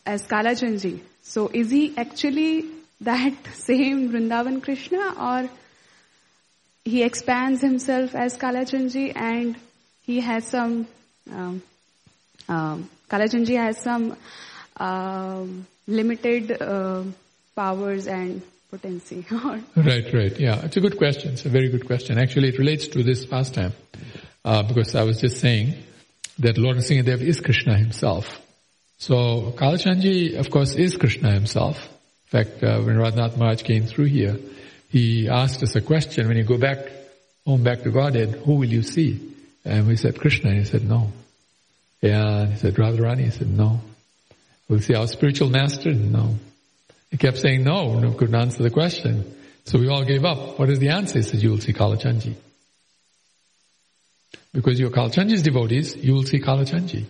as Kalachandji. So is he actually that same Vrindavan Krishna, or he expands himself as Kalachandji and he has some, Kalachandji has some limited powers and potency. Right. Yeah, it's a good question. It's a very good question. Actually, it relates to this pastime because I was just saying that Lord Nrsimhadev is Krishna himself. So Kalachandji, of course, is Krishna himself. In fact, when Radhanath Maharaj came through here, he asked us a question: when you go back home, back to Godhead, who will you see? And we said, Krishna. And he said, no. And he said, Radharani. He said, no. We'll see our spiritual master? No. He kept saying no, couldn't answer the question. So we all gave up. What is the answer? He said, you will see Kalachandji. Because you are Kalachandji's devotees, you will see Kalachandji.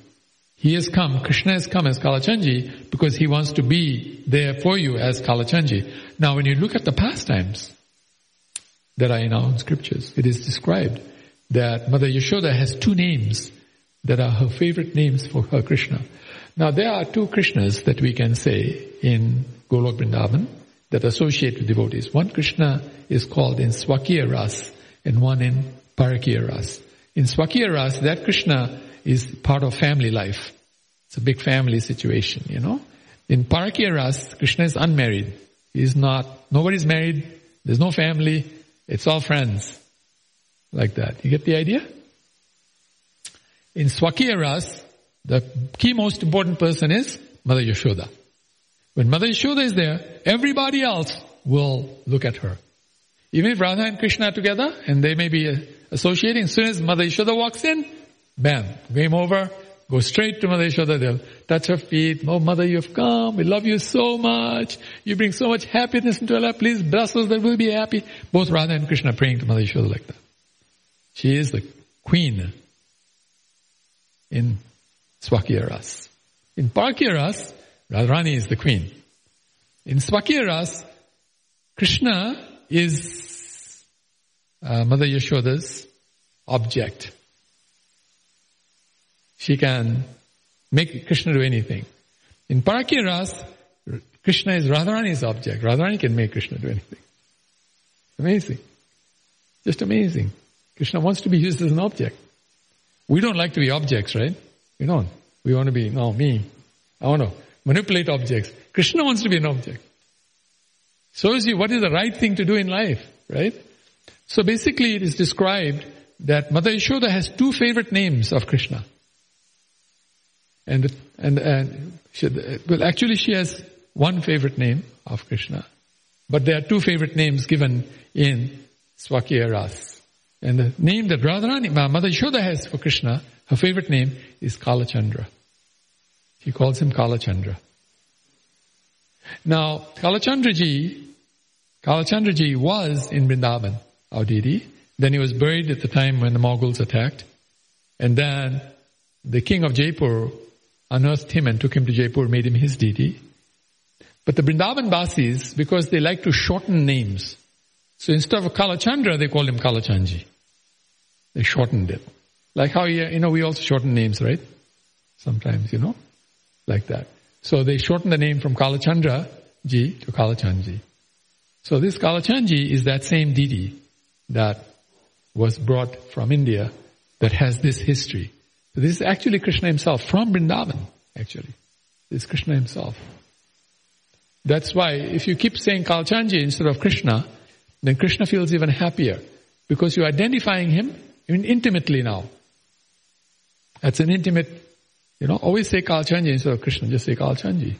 He has come, Krishna has come as Kalachandji because he wants to be there for you as Kalachandji. Now when you look at the pastimes that are in our own scriptures, it is described that Mother Yashoda has two names that are her favorite names for her Krishna. Now there are two Krishnas that we can say in Golok Vrindavan that associate with devotees. One Krishna is called in Swakiya Ras and one in Parakiya Ras. In Swakiya Ras, that Krishna is part of family life. It's a big family situation, you know. In Parakiya Ras, Krishna is unmarried. Nobody's married, there's no family, it's all friends. Like that. You get the idea? In Swakiya Ras, the key most important person is Mother Yashoda. When Mother Yashoda is there, everybody else will look at her. Even if Radha and Krishna are together, and they may be associating, as soon as Mother Yashoda walks in, bam, game over, go straight to Mother Yashoda, they'll touch her feet, oh Mother, you've come, we love you so much, you bring so much happiness into our life, please bless us that we'll be happy. Both Radha and Krishna are praying to Mother Yashoda like that. She is the queen in Swakiya Ras. In Parakiya Ras, Radharani is the queen. In Swakiya Ras, Krishna is Mother Yashoda's object. She can make Krishna do anything. In Parakiya Ras, Krishna is Radharani's object. Radharani can make Krishna do anything. Amazing. Just amazing. Krishna wants to be used as an object. We don't like to be objects, right? We don't. We want to be, I want to manipulate objects. Krishna wants to be an object. So is he, what is the right thing to do in life, right? So basically it is described that Mother Yashoda has two favorite names of Krishna. Actually she has one favorite name of Krishna. But there are two favorite names given in Swakiya Ras. And the name that Radharani, Mother Yashoda has for Krishna, her favorite name is Kalachandra. She calls him Kalachandra. Now, Kalachandraji was in Vrindavan, our deity. Then he was buried at the time when the Mongols attacked. And then the king of Jaipur unearthed him and took him to Jaipur, made him his deity. But the Vrindavan Basis, because they like to shorten names, so instead of Kalachandra, they called him Kalachandji. They shortened it. Like how, we also shorten names, right? Sometimes, like that. So they shortened the name from Kalachandra-ji to Kalachandji. So this Kalachandji is that same deity that was brought from India that has this history. So this is actually Krishna himself from Vrindavan, actually. This is Krishna himself. That's why if you keep saying Kalachandji instead of Krishna, then Krishna feels even happier because you're identifying him intimately now. That's an intimate, always say Kalachandji instead of Krishna, just say Kalachandji.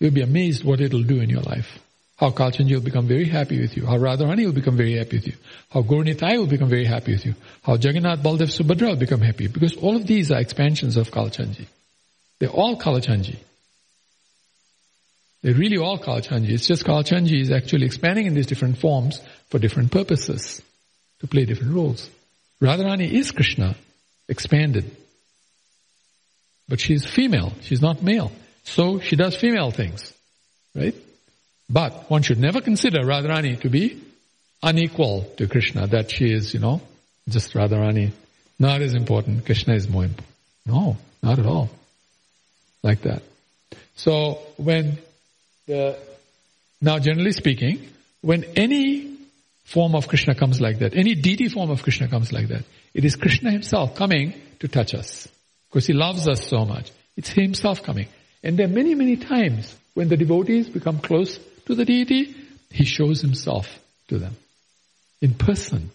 You'll be amazed what it'll do in your life. How Kalachandji will become very happy with you. How Radharani will become very happy with you. How Gauranitai will become very happy with you. How Jagannath, Baldev, Subhadra will become happy. Because all of these are expansions of Kalachandji. They're all Kalachandji. They're really all Kalachandji. It's just Kalachandji is actually expanding in these different forms for different purposes, to play different roles. Radharani is Krishna, expanded. But she's female, she's not male. So she does female things, right? But one should never consider Radharani to be unequal to Krishna, that she is, just Radharani, not as important, Krishna is more important. No, not at all. Like that. So now generally speaking, when any form of Krishna comes like that, any deity form of Krishna comes like that, it is Krishna himself coming to touch us. Because he loves us so much. It's himself coming. And there are many, many times when the devotees become close to the deity, He shows himself to them in person.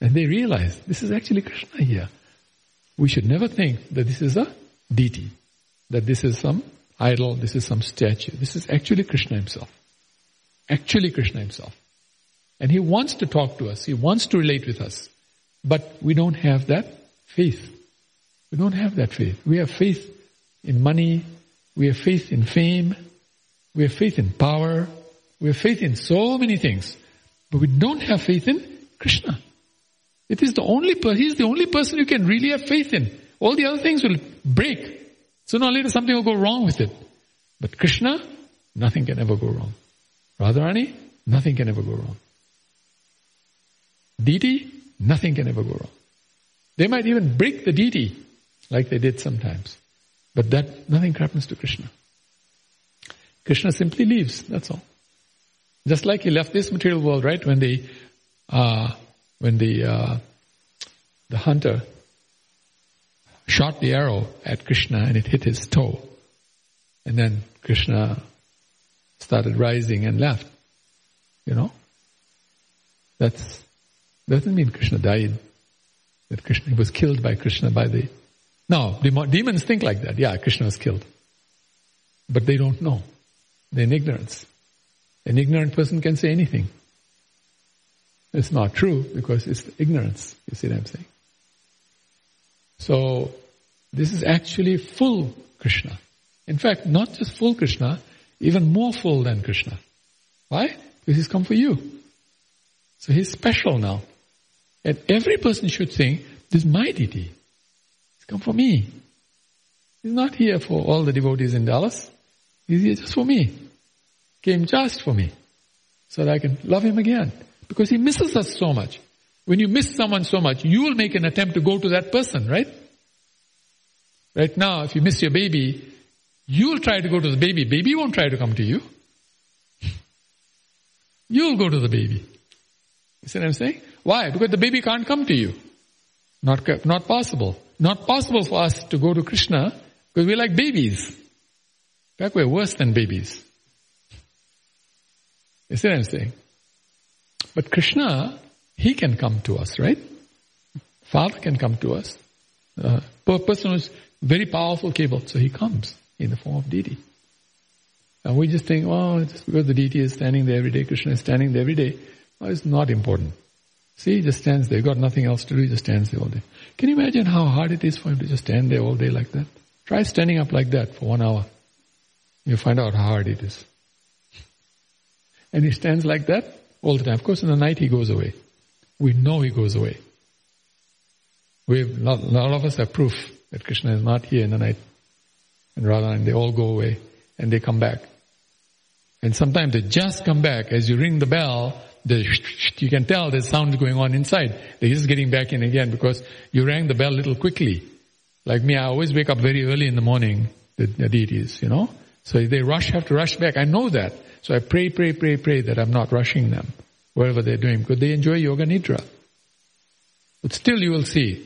And they realize this is actually Krishna here. We should never think that this is a deity, that this is some idol, this is some statue. This is actually Krishna himself. Actually Krishna himself. And he wants to talk to us. He wants to relate with us. But we don't have that faith. We don't have that faith. We have faith in money. We have faith in fame. We have faith in power. We have faith in so many things. But we don't have faith in Krishna. It is the only He's the only person you can really have faith in. All the other things will break. Sooner or later something will go wrong with it. But Krishna, nothing can ever go wrong. Radharani, nothing can ever go wrong. Deity, nothing can ever go wrong. They might even break the deity, like they did sometimes. But that nothing happens to Krishna. Krishna simply leaves, that's all. Just like he left this material world, right? When the hunter shot the arrow at Krishna and it hit his toe. And then Krishna started rising and left. You know? That doesn't mean Krishna died. That Krishna was killed by Krishna by the... No, demons think like that. Yeah, Krishna was killed. But they don't know. They're in ignorance. An ignorant person can say anything. It's not true because it's ignorance. You see what I'm saying? So, this is actually full Krishna. In fact, not just full Krishna, even more full than Krishna. Why? Because he's come for you. So he's special now. And every person should think, this is my deity. He's come for me. He's not here for all the devotees in Dallas. He's here just for me. Came just for me. So that I can love him again. Because he misses us so much. When you miss someone so much, you will make an attempt to go to that person, right? Right now, if you miss your baby, you will try to go to the baby. Baby won't try to come to you. You will go to the baby. You see what I'm saying? Why? Because the baby can't come to you. Not possible. Not possible for us to go to Krishna because we're like babies. In fact, we're worse than babies. You see what I'm saying? But Krishna, he can come to us, right? Father can come to us. Person who's very powerful, capable, so he comes in the form of deity. And we just think, oh, just because the deity is standing there every day, Krishna is standing there every day, well, it's not important. See, he just stands there. He's got nothing else to do. He just stands there all day. Can you imagine how hard it is for him to just stand there all day like that? Try standing up like that for 1 hour. You'll find out how hard it is. And he stands like that all the time. Of course, in the night he goes away. We know he goes away. All of us have proof that Krishna is not here in the night. And Radharani, they all go away and they come back. And sometimes they just come back. As you ring the bell, you can tell there's sound going on inside. They're just getting back in again because you rang the bell a little quickly. Like me, I always wake up very early in the morning, the deities, you know. So they have to rush back. I know that. So I pray that I'm not rushing them, whatever they're doing, because they enjoy yoga nidra. But still you will see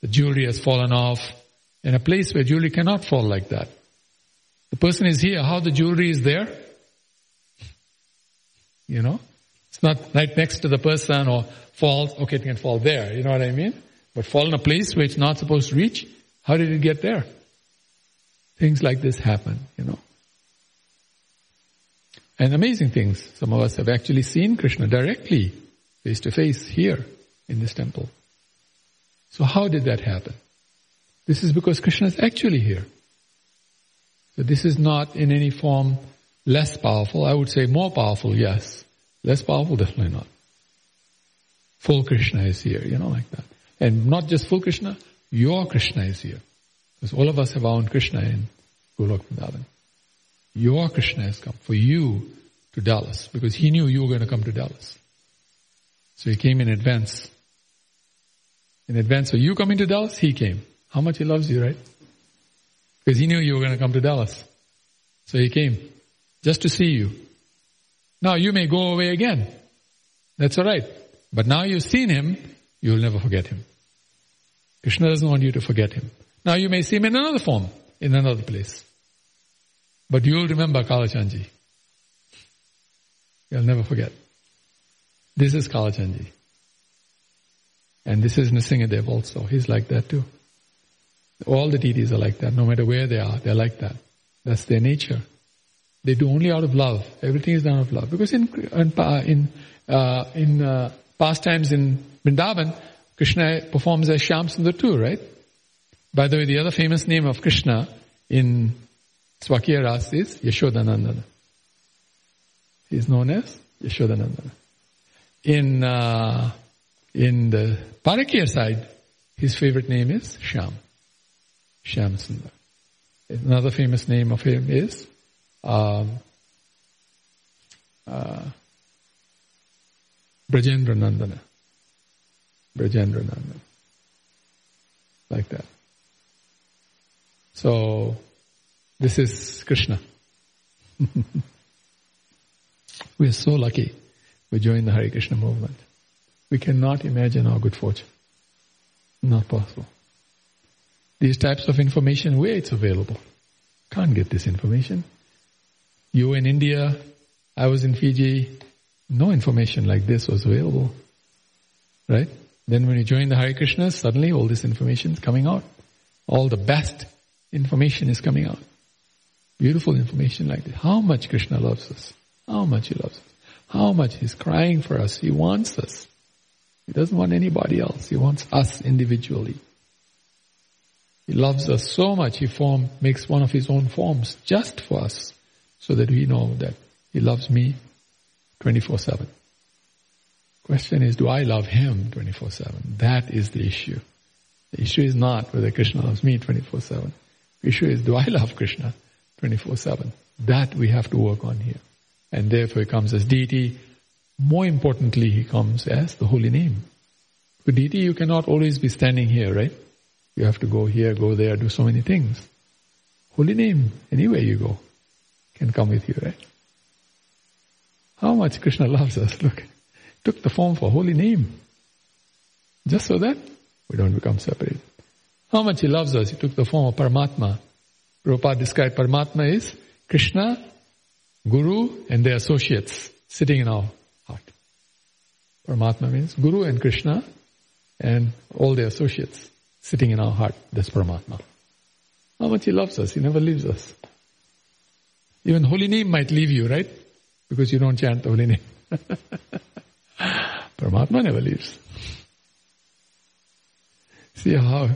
the jewelry has fallen off in a place where jewelry cannot fall like that. The person is here, how the jewelry is there? You know? It's not right next to the person or falls. Okay, it can fall there, you know what I mean? But fall in a place where it's not supposed to reach, how did it get there? Things like this happen, you know. And amazing things. Some of us have actually seen Krishna directly, face to face, here in this temple. So how did that happen? This is because Krishna is actually here. So this is not in any form less powerful. I would say more powerful, yes. Less powerful, definitely not. Full Krishna is here, you know, like that. And not just full Krishna, your Krishna is here. Because all of us have our own Krishna in Golok Vrindavan. Your Krishna has come for you to Dallas because he knew you were going to come to Dallas. So he came in advance. In advance, so you coming to Dallas, he came. How much he loves you, right? Because he knew you were going to come to Dallas. So he came just to see you. Now you may go away again. That's all right. But now you've seen him, you'll never forget him. Krishna doesn't want you to forget him. Now you may see him in another form, in another place. But you'll remember Kalachanji. You'll never forget. This is Kalachandji. And this is Nisingadev also. He's like that too. All the deities are like that. No matter where they are, they're like that. That's their nature. They do only out of love. Everything is done out of love. Because in pastimes in Vrindavan, Krishna performs as Shyam Sundar too, right? By the way, the other famous name of Krishna in Swakiya Ras is Yashodanandana. He is known as Yashodanandana. In the Parakya side, his favorite name is Shyam. Shyam Sundar. Another famous name of him is Brajendranandana. Brajendranandana. Like that. So, this is Krishna. We are so lucky we joined the Hare Krishna movement. We cannot imagine our good fortune. Not possible. These types of information, where it's available. Can't get this information. You in India, I was in Fiji, no information like this was available. Right? Then when you join the Hare Krishnas, suddenly all this information is coming out. All the best information is coming out. Beautiful information like this. How much Krishna loves us. How much He loves us. How much He's crying for us. He wants us. He doesn't want anybody else. He wants us individually. He loves us so much, He makes one of His own forms just for us. So that we know that He loves me 24/7. Question is, do I love Him 24/7? That is the issue. The issue is not whether Krishna loves me 24/7. The issue is, do I love Krishna 24/7? That we have to work on here. And therefore He comes as deity. More importantly, He comes as the holy name. For deity, you cannot always be standing here, right? You have to go here, go there, do so many things. Holy name, anywhere you go, can come with you, right? How much Krishna loves us. Look, took the form for holy name. Just so that we don't become separate. How much He loves us. He took the form of Paramatma. Prabhupada described Paramatma is Krishna, Guru and their associates sitting in our heart. Paramatma means Guru and Krishna and all their associates sitting in our heart. That's Paramatma. How much He loves us. He never leaves us. Even holy name might leave you, right? Because you don't chant the holy name. Paramatma never leaves. See how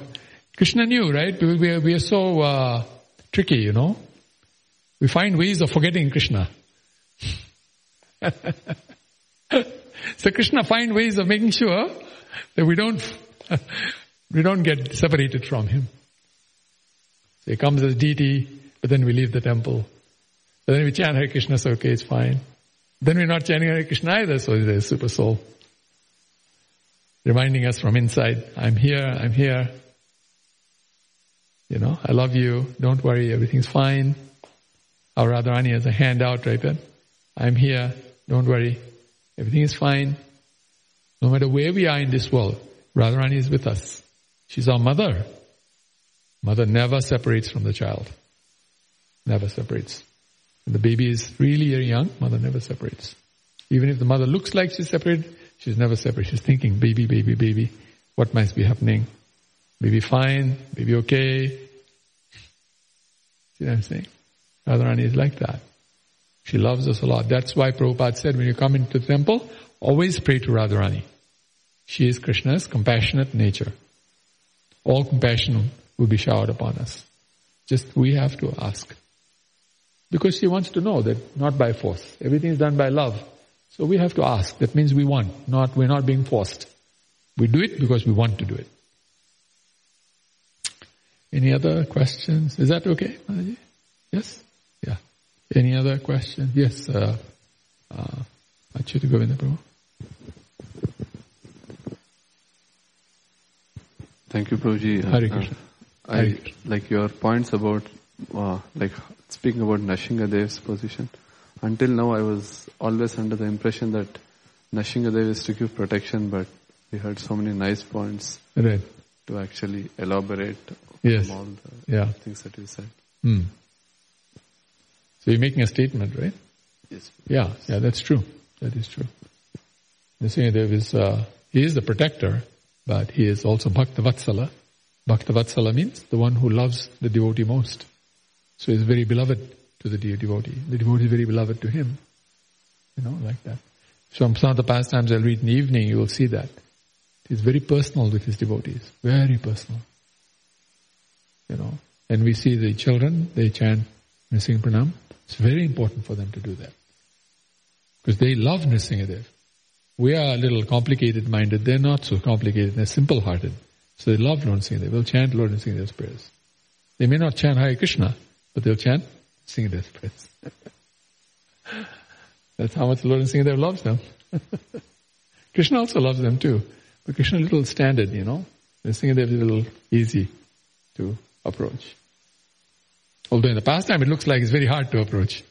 Krishna knew, right? We are so tricky, you know. We find ways of forgetting Krishna. So Krishna find ways of making sure that we don't get separated from Him. So He comes as deity, but then we leave the temple. But then we chant Hare Krishna, so okay, it's fine. Then we're not chanting Hare Krishna either, so there's super soul. Reminding us from inside, I'm here. You know, I love you, don't worry, everything's fine. Our Radharani has a handout, right? I'm here, don't worry, everything is fine. No matter where we are in this world, Radharani is with us. She's our mother. Mother never separates from the child. Never separates. When the baby is really very young, mother never separates. Even if the mother looks like she's separated, she's never separate. She's thinking, baby, baby, baby, what must be happening? Baby fine, baby okay. See what I'm saying? Radharani is like that. She loves us a lot. That's why Prabhupada said, when you come into the temple, always pray to Radharani. She is Krishna's compassionate nature. All compassion will be showered upon us. Just we have to ask. Because she wants to know that not by force. Everything is done by love. So we have to ask. That means we want. We're not being forced. We do it because we want to do it. Any other questions? Is that okay, Mataji? Yes? Yeah. Any other questions? Yes. Achyuta Govinda Prabhu. Thank you, Prabhuji. Hare Krishna. Like your points about speaking about Nrsingadev's position. Until now I was always under the impression that Nrsingadev is to give protection, but we heard so many nice points right. To actually elaborate yes. On all the things that you said. So you're making a statement, right? Yes. Yeah, that's true. That is true. Nisringadeva is, he is the protector, but he is also Bhaktavatsala. Bhaktavatsala means the one who loves the devotee most. So he is very beloved to the devotee. The devotee is very beloved to him. You know, like that. From some of the pastimes I'll read in the evening, you will see that. He is very personal with his devotees. Very personal. You know. And we see the children, they chant Nisringa Pranam. It's very important for them to do that. Because they love Nisringadev. We are a little complicated-minded. They're not so complicated. They're simple-hearted. So they love Lord Nisringadev. They'll chant Lord Nisringadev's prayers. They may not chant Hare Krishna, but they'll chant Nisringadev's prayers. That's how much Lord Nisringadev loves them. Krishna also loves them too. But Krishna is a little standard, you know. Nisringadev is a little easy to approach. Although in the past time it looks like it's very hard to approach.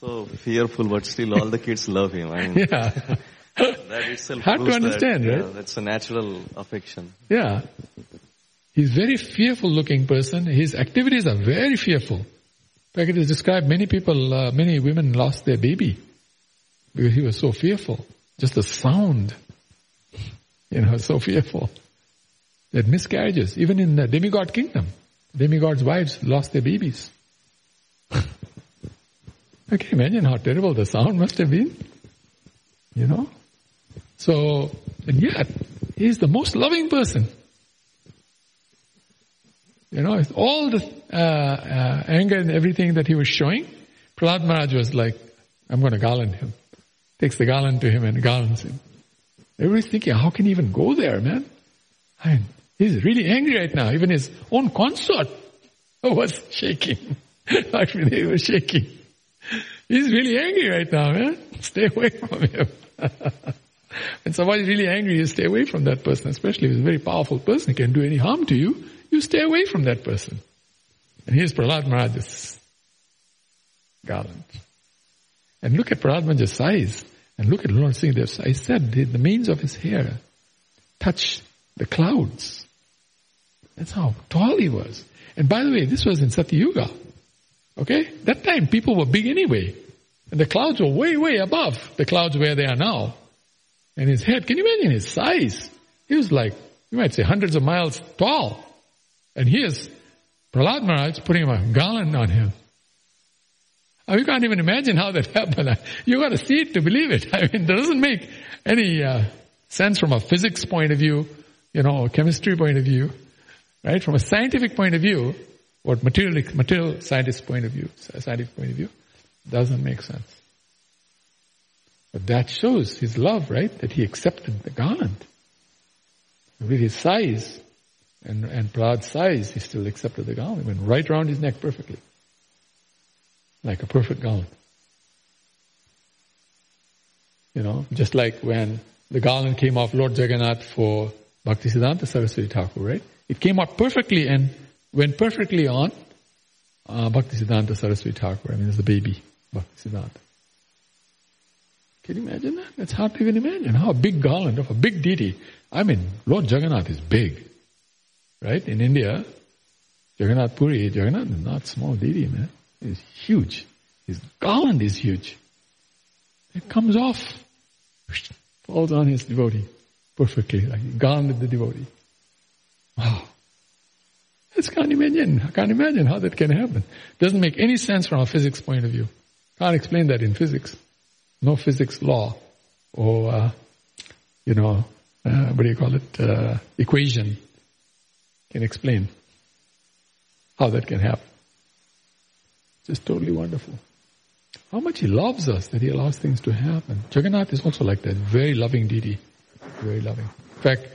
So fearful, but still all the kids love him. I mean, yeah. That itself hard to understand, that, right? Yeah, that's a natural affection. Yeah. He's a very fearful looking person. His activities are very fearful. In fact, it is described many people, many women lost their baby because he was so fearful. Just the sound, you know, so fearful. That miscarriages, even in the demigod kingdom, demigod's wives lost their babies. I can imagine how terrible the sound must have been, you know. So, and yet, he's the most loving person. You know, it's all the anger and everything that he was showing, Prahlad Maharaj was like, I'm going to garland him. Takes the garland to him and garlands him. Everybody's thinking, how can he even go there, man? I mean, he's really angry right now. Even his own consort was shaking. Actually, they were shaking. He's really angry right now, man. Stay away from him. When somebody's really angry, you stay away from that person. Especially if he's a very powerful person, he can do any harm to you. You stay away from that person. And here's Prahlad Maharaj's garland. And look at Prahlad Maharaj's size. And look at Lord Nisringadev's size. I said the manes of his hair touched the clouds. That's how tall he was. And by the way, this was in Satyuga. Okay? That time people were big anyway. And the clouds were way, way above the clouds where they are now. And his head, can you imagine his size? He was like, you might say, hundreds of miles tall. And here's Prahlad Maharaj putting a garland on him. You can't even imagine how that happened. You got to see it to believe it. I mean, it doesn't make any sense from a physics point of view, you know, chemistry point of view, right? From a scientific point of view, or material scientific point of view, doesn't make sense. But that shows his love, right? That he accepted the garland. With his size, and Prahlad's size, he still accepted the garland. It went right round his neck perfectly. Like a perfect garland. You know, just like when the garland came off Lord Jagannath for Bhaktisiddhanta Saraswati Thakur, right? It came out perfectly and went perfectly on Bhaktisiddhanta Saraswati Thakur. I mean, it's the baby, Bhaktisiddhanta. Can you imagine that? It's hard to even imagine how a big garland of a big deity. I mean, Lord Jagannath is big, right? In India, Jagannath Puri, Jagannath is not small deity, man. He's huge. His garland is huge. It comes off, falls on his devotee. Perfectly, like gone with the devotee. Wow. I can't imagine how that can happen. Doesn't make any sense from a physics point of view. Can't explain that in physics. No physics law or, equation can explain how that can happen. Just totally wonderful. How much he loves us that he allows things to happen. Jagannath is also like that, very loving deity. Very loving. In fact,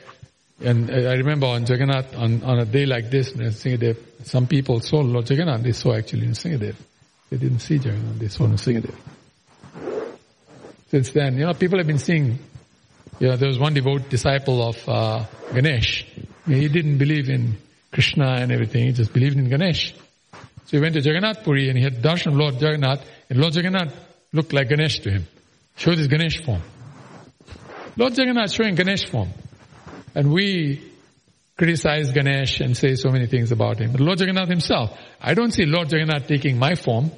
and I remember on Jagannath, on a day like this, Nisringadev, some people saw Lord Jagannath, they saw actually Nisringadev. They didn't see Jagannath, they saw Nisringadev. Since then, you know, people have been seeing, you know, there was one devout disciple of Ganesh. He didn't believe in Krishna and everything, he just believed in Ganesh. So he went to Jagannath Puri and he had darshan of Lord Jagannath, and Lord Jagannath looked like Ganesh to him. Showed his Ganesh form. Lord Jagannath showing Ganesh form. And we criticize Ganesh and say so many things about him. But Lord Jagannath himself, I don't see Lord Jagannath taking my form.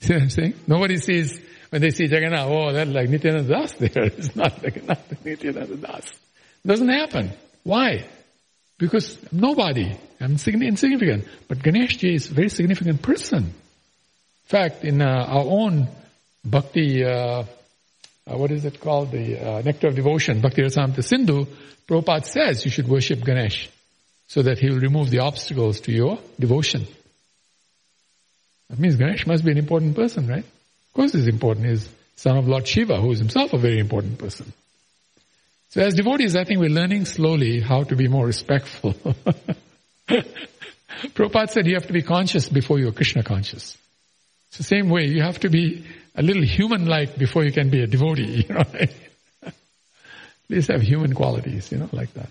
See what I'm saying? Nobody sees, when they see Jagannath, oh, that's like Nityananda Das there. It's not Jagannath, Nityananda Das. Doesn't happen. Why? Because nobody. I'm insignificant. But Ganeshji is a very significant person. In fact, in our own Bhakti, what is it called? The Nectar of Devotion, Bhakti Rasamrita Sindhu, Prabhupada says you should worship Ganesh so that he will remove the obstacles to your devotion. That means Ganesh must be an important person, right? Of course he's important. He's son of Lord Shiva, who is himself a very important person. So as devotees, I think we're learning slowly how to be more respectful. Prabhupada said you have to be conscious before you're Krishna conscious. It's the same way. You have to be a little human-like before you can be a devotee, you know. At least have human qualities, you know, like that.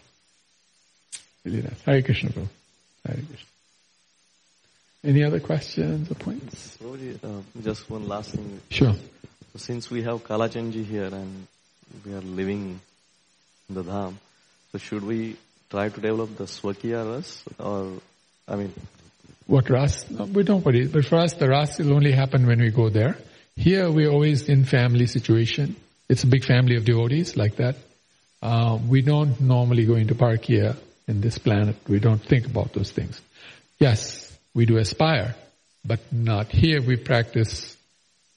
Really nice. Hare Krishna, Prabhu. Hare Krishna. Any other questions or points? Just one last thing. Sure. So since we have Kalachandji here and we are living in the Dham, so should we try to develop the Swakiya Ras? Or, I mean... What Ras? No, we don't worry. But for us, the Ras will only happen when we go there. Here, we're always in family situation. It's a big family of devotees like that. We don't normally go into Parkiya in this planet. We don't think about those things. Yes. We do aspire, but not here. We practice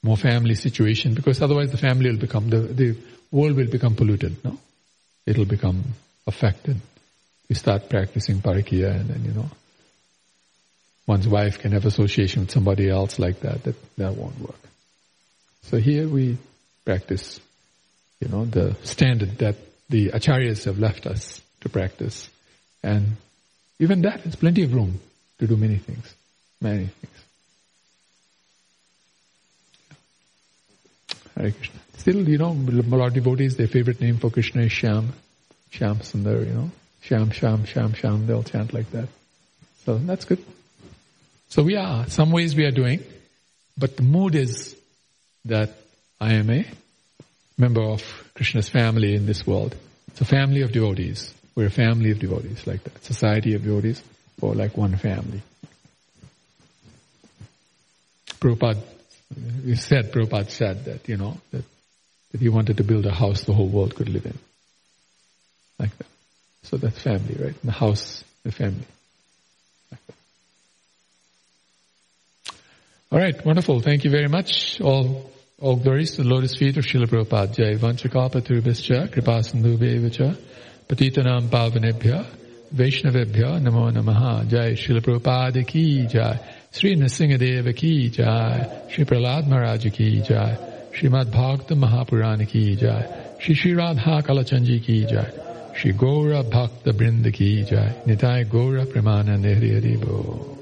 more family situation because otherwise the family will become, the world will become polluted, no? It will become affected. We start practicing Parikya and then, you know, one's wife can have association with somebody else like that. That won't work. So here we practice, you know, the standard that the acharyas have left us to practice. And even that, there's plenty of room to do many things, many things. Hare Krishna. Still, you know, a lot of devotees, their favorite name for Krishna is Shyam. Shyam Sundar, you know. Shyam, Shyam, Shyam, Shyam. They'll chant like that. So that's good. So we are, some ways we are doing, but the mood is that I am a member of Krishna's family in this world. It's a family of devotees. We're a family of devotees like that. Society of devotees. Or like one family. Prabhupada said that, you know, that he wanted to build a house the whole world could live in. Like that. So that's family, right? The house, the family. Like that. All right, wonderful. Thank you very much. All glories to the lotus feet of Srila Prabhupada. Jai vanchakāpaturubhischa kripāsindhubevaca patitanam pavanebhya Vaishnavabhya Namo Namaha. Jai Srila Prabhupada Ki Jai. Sri Nrsingadeva Ki Jai. Sri Prahlad Maharaj Ki Jai. Srimad Bhagavatam Mahapurana Ki Jai. Sri Sri Radha Kalachandji Ki Jai. Sri Gaura Bhakta Brinda Ki Jai. Nitai Gaura Pramana Nehri Haribo.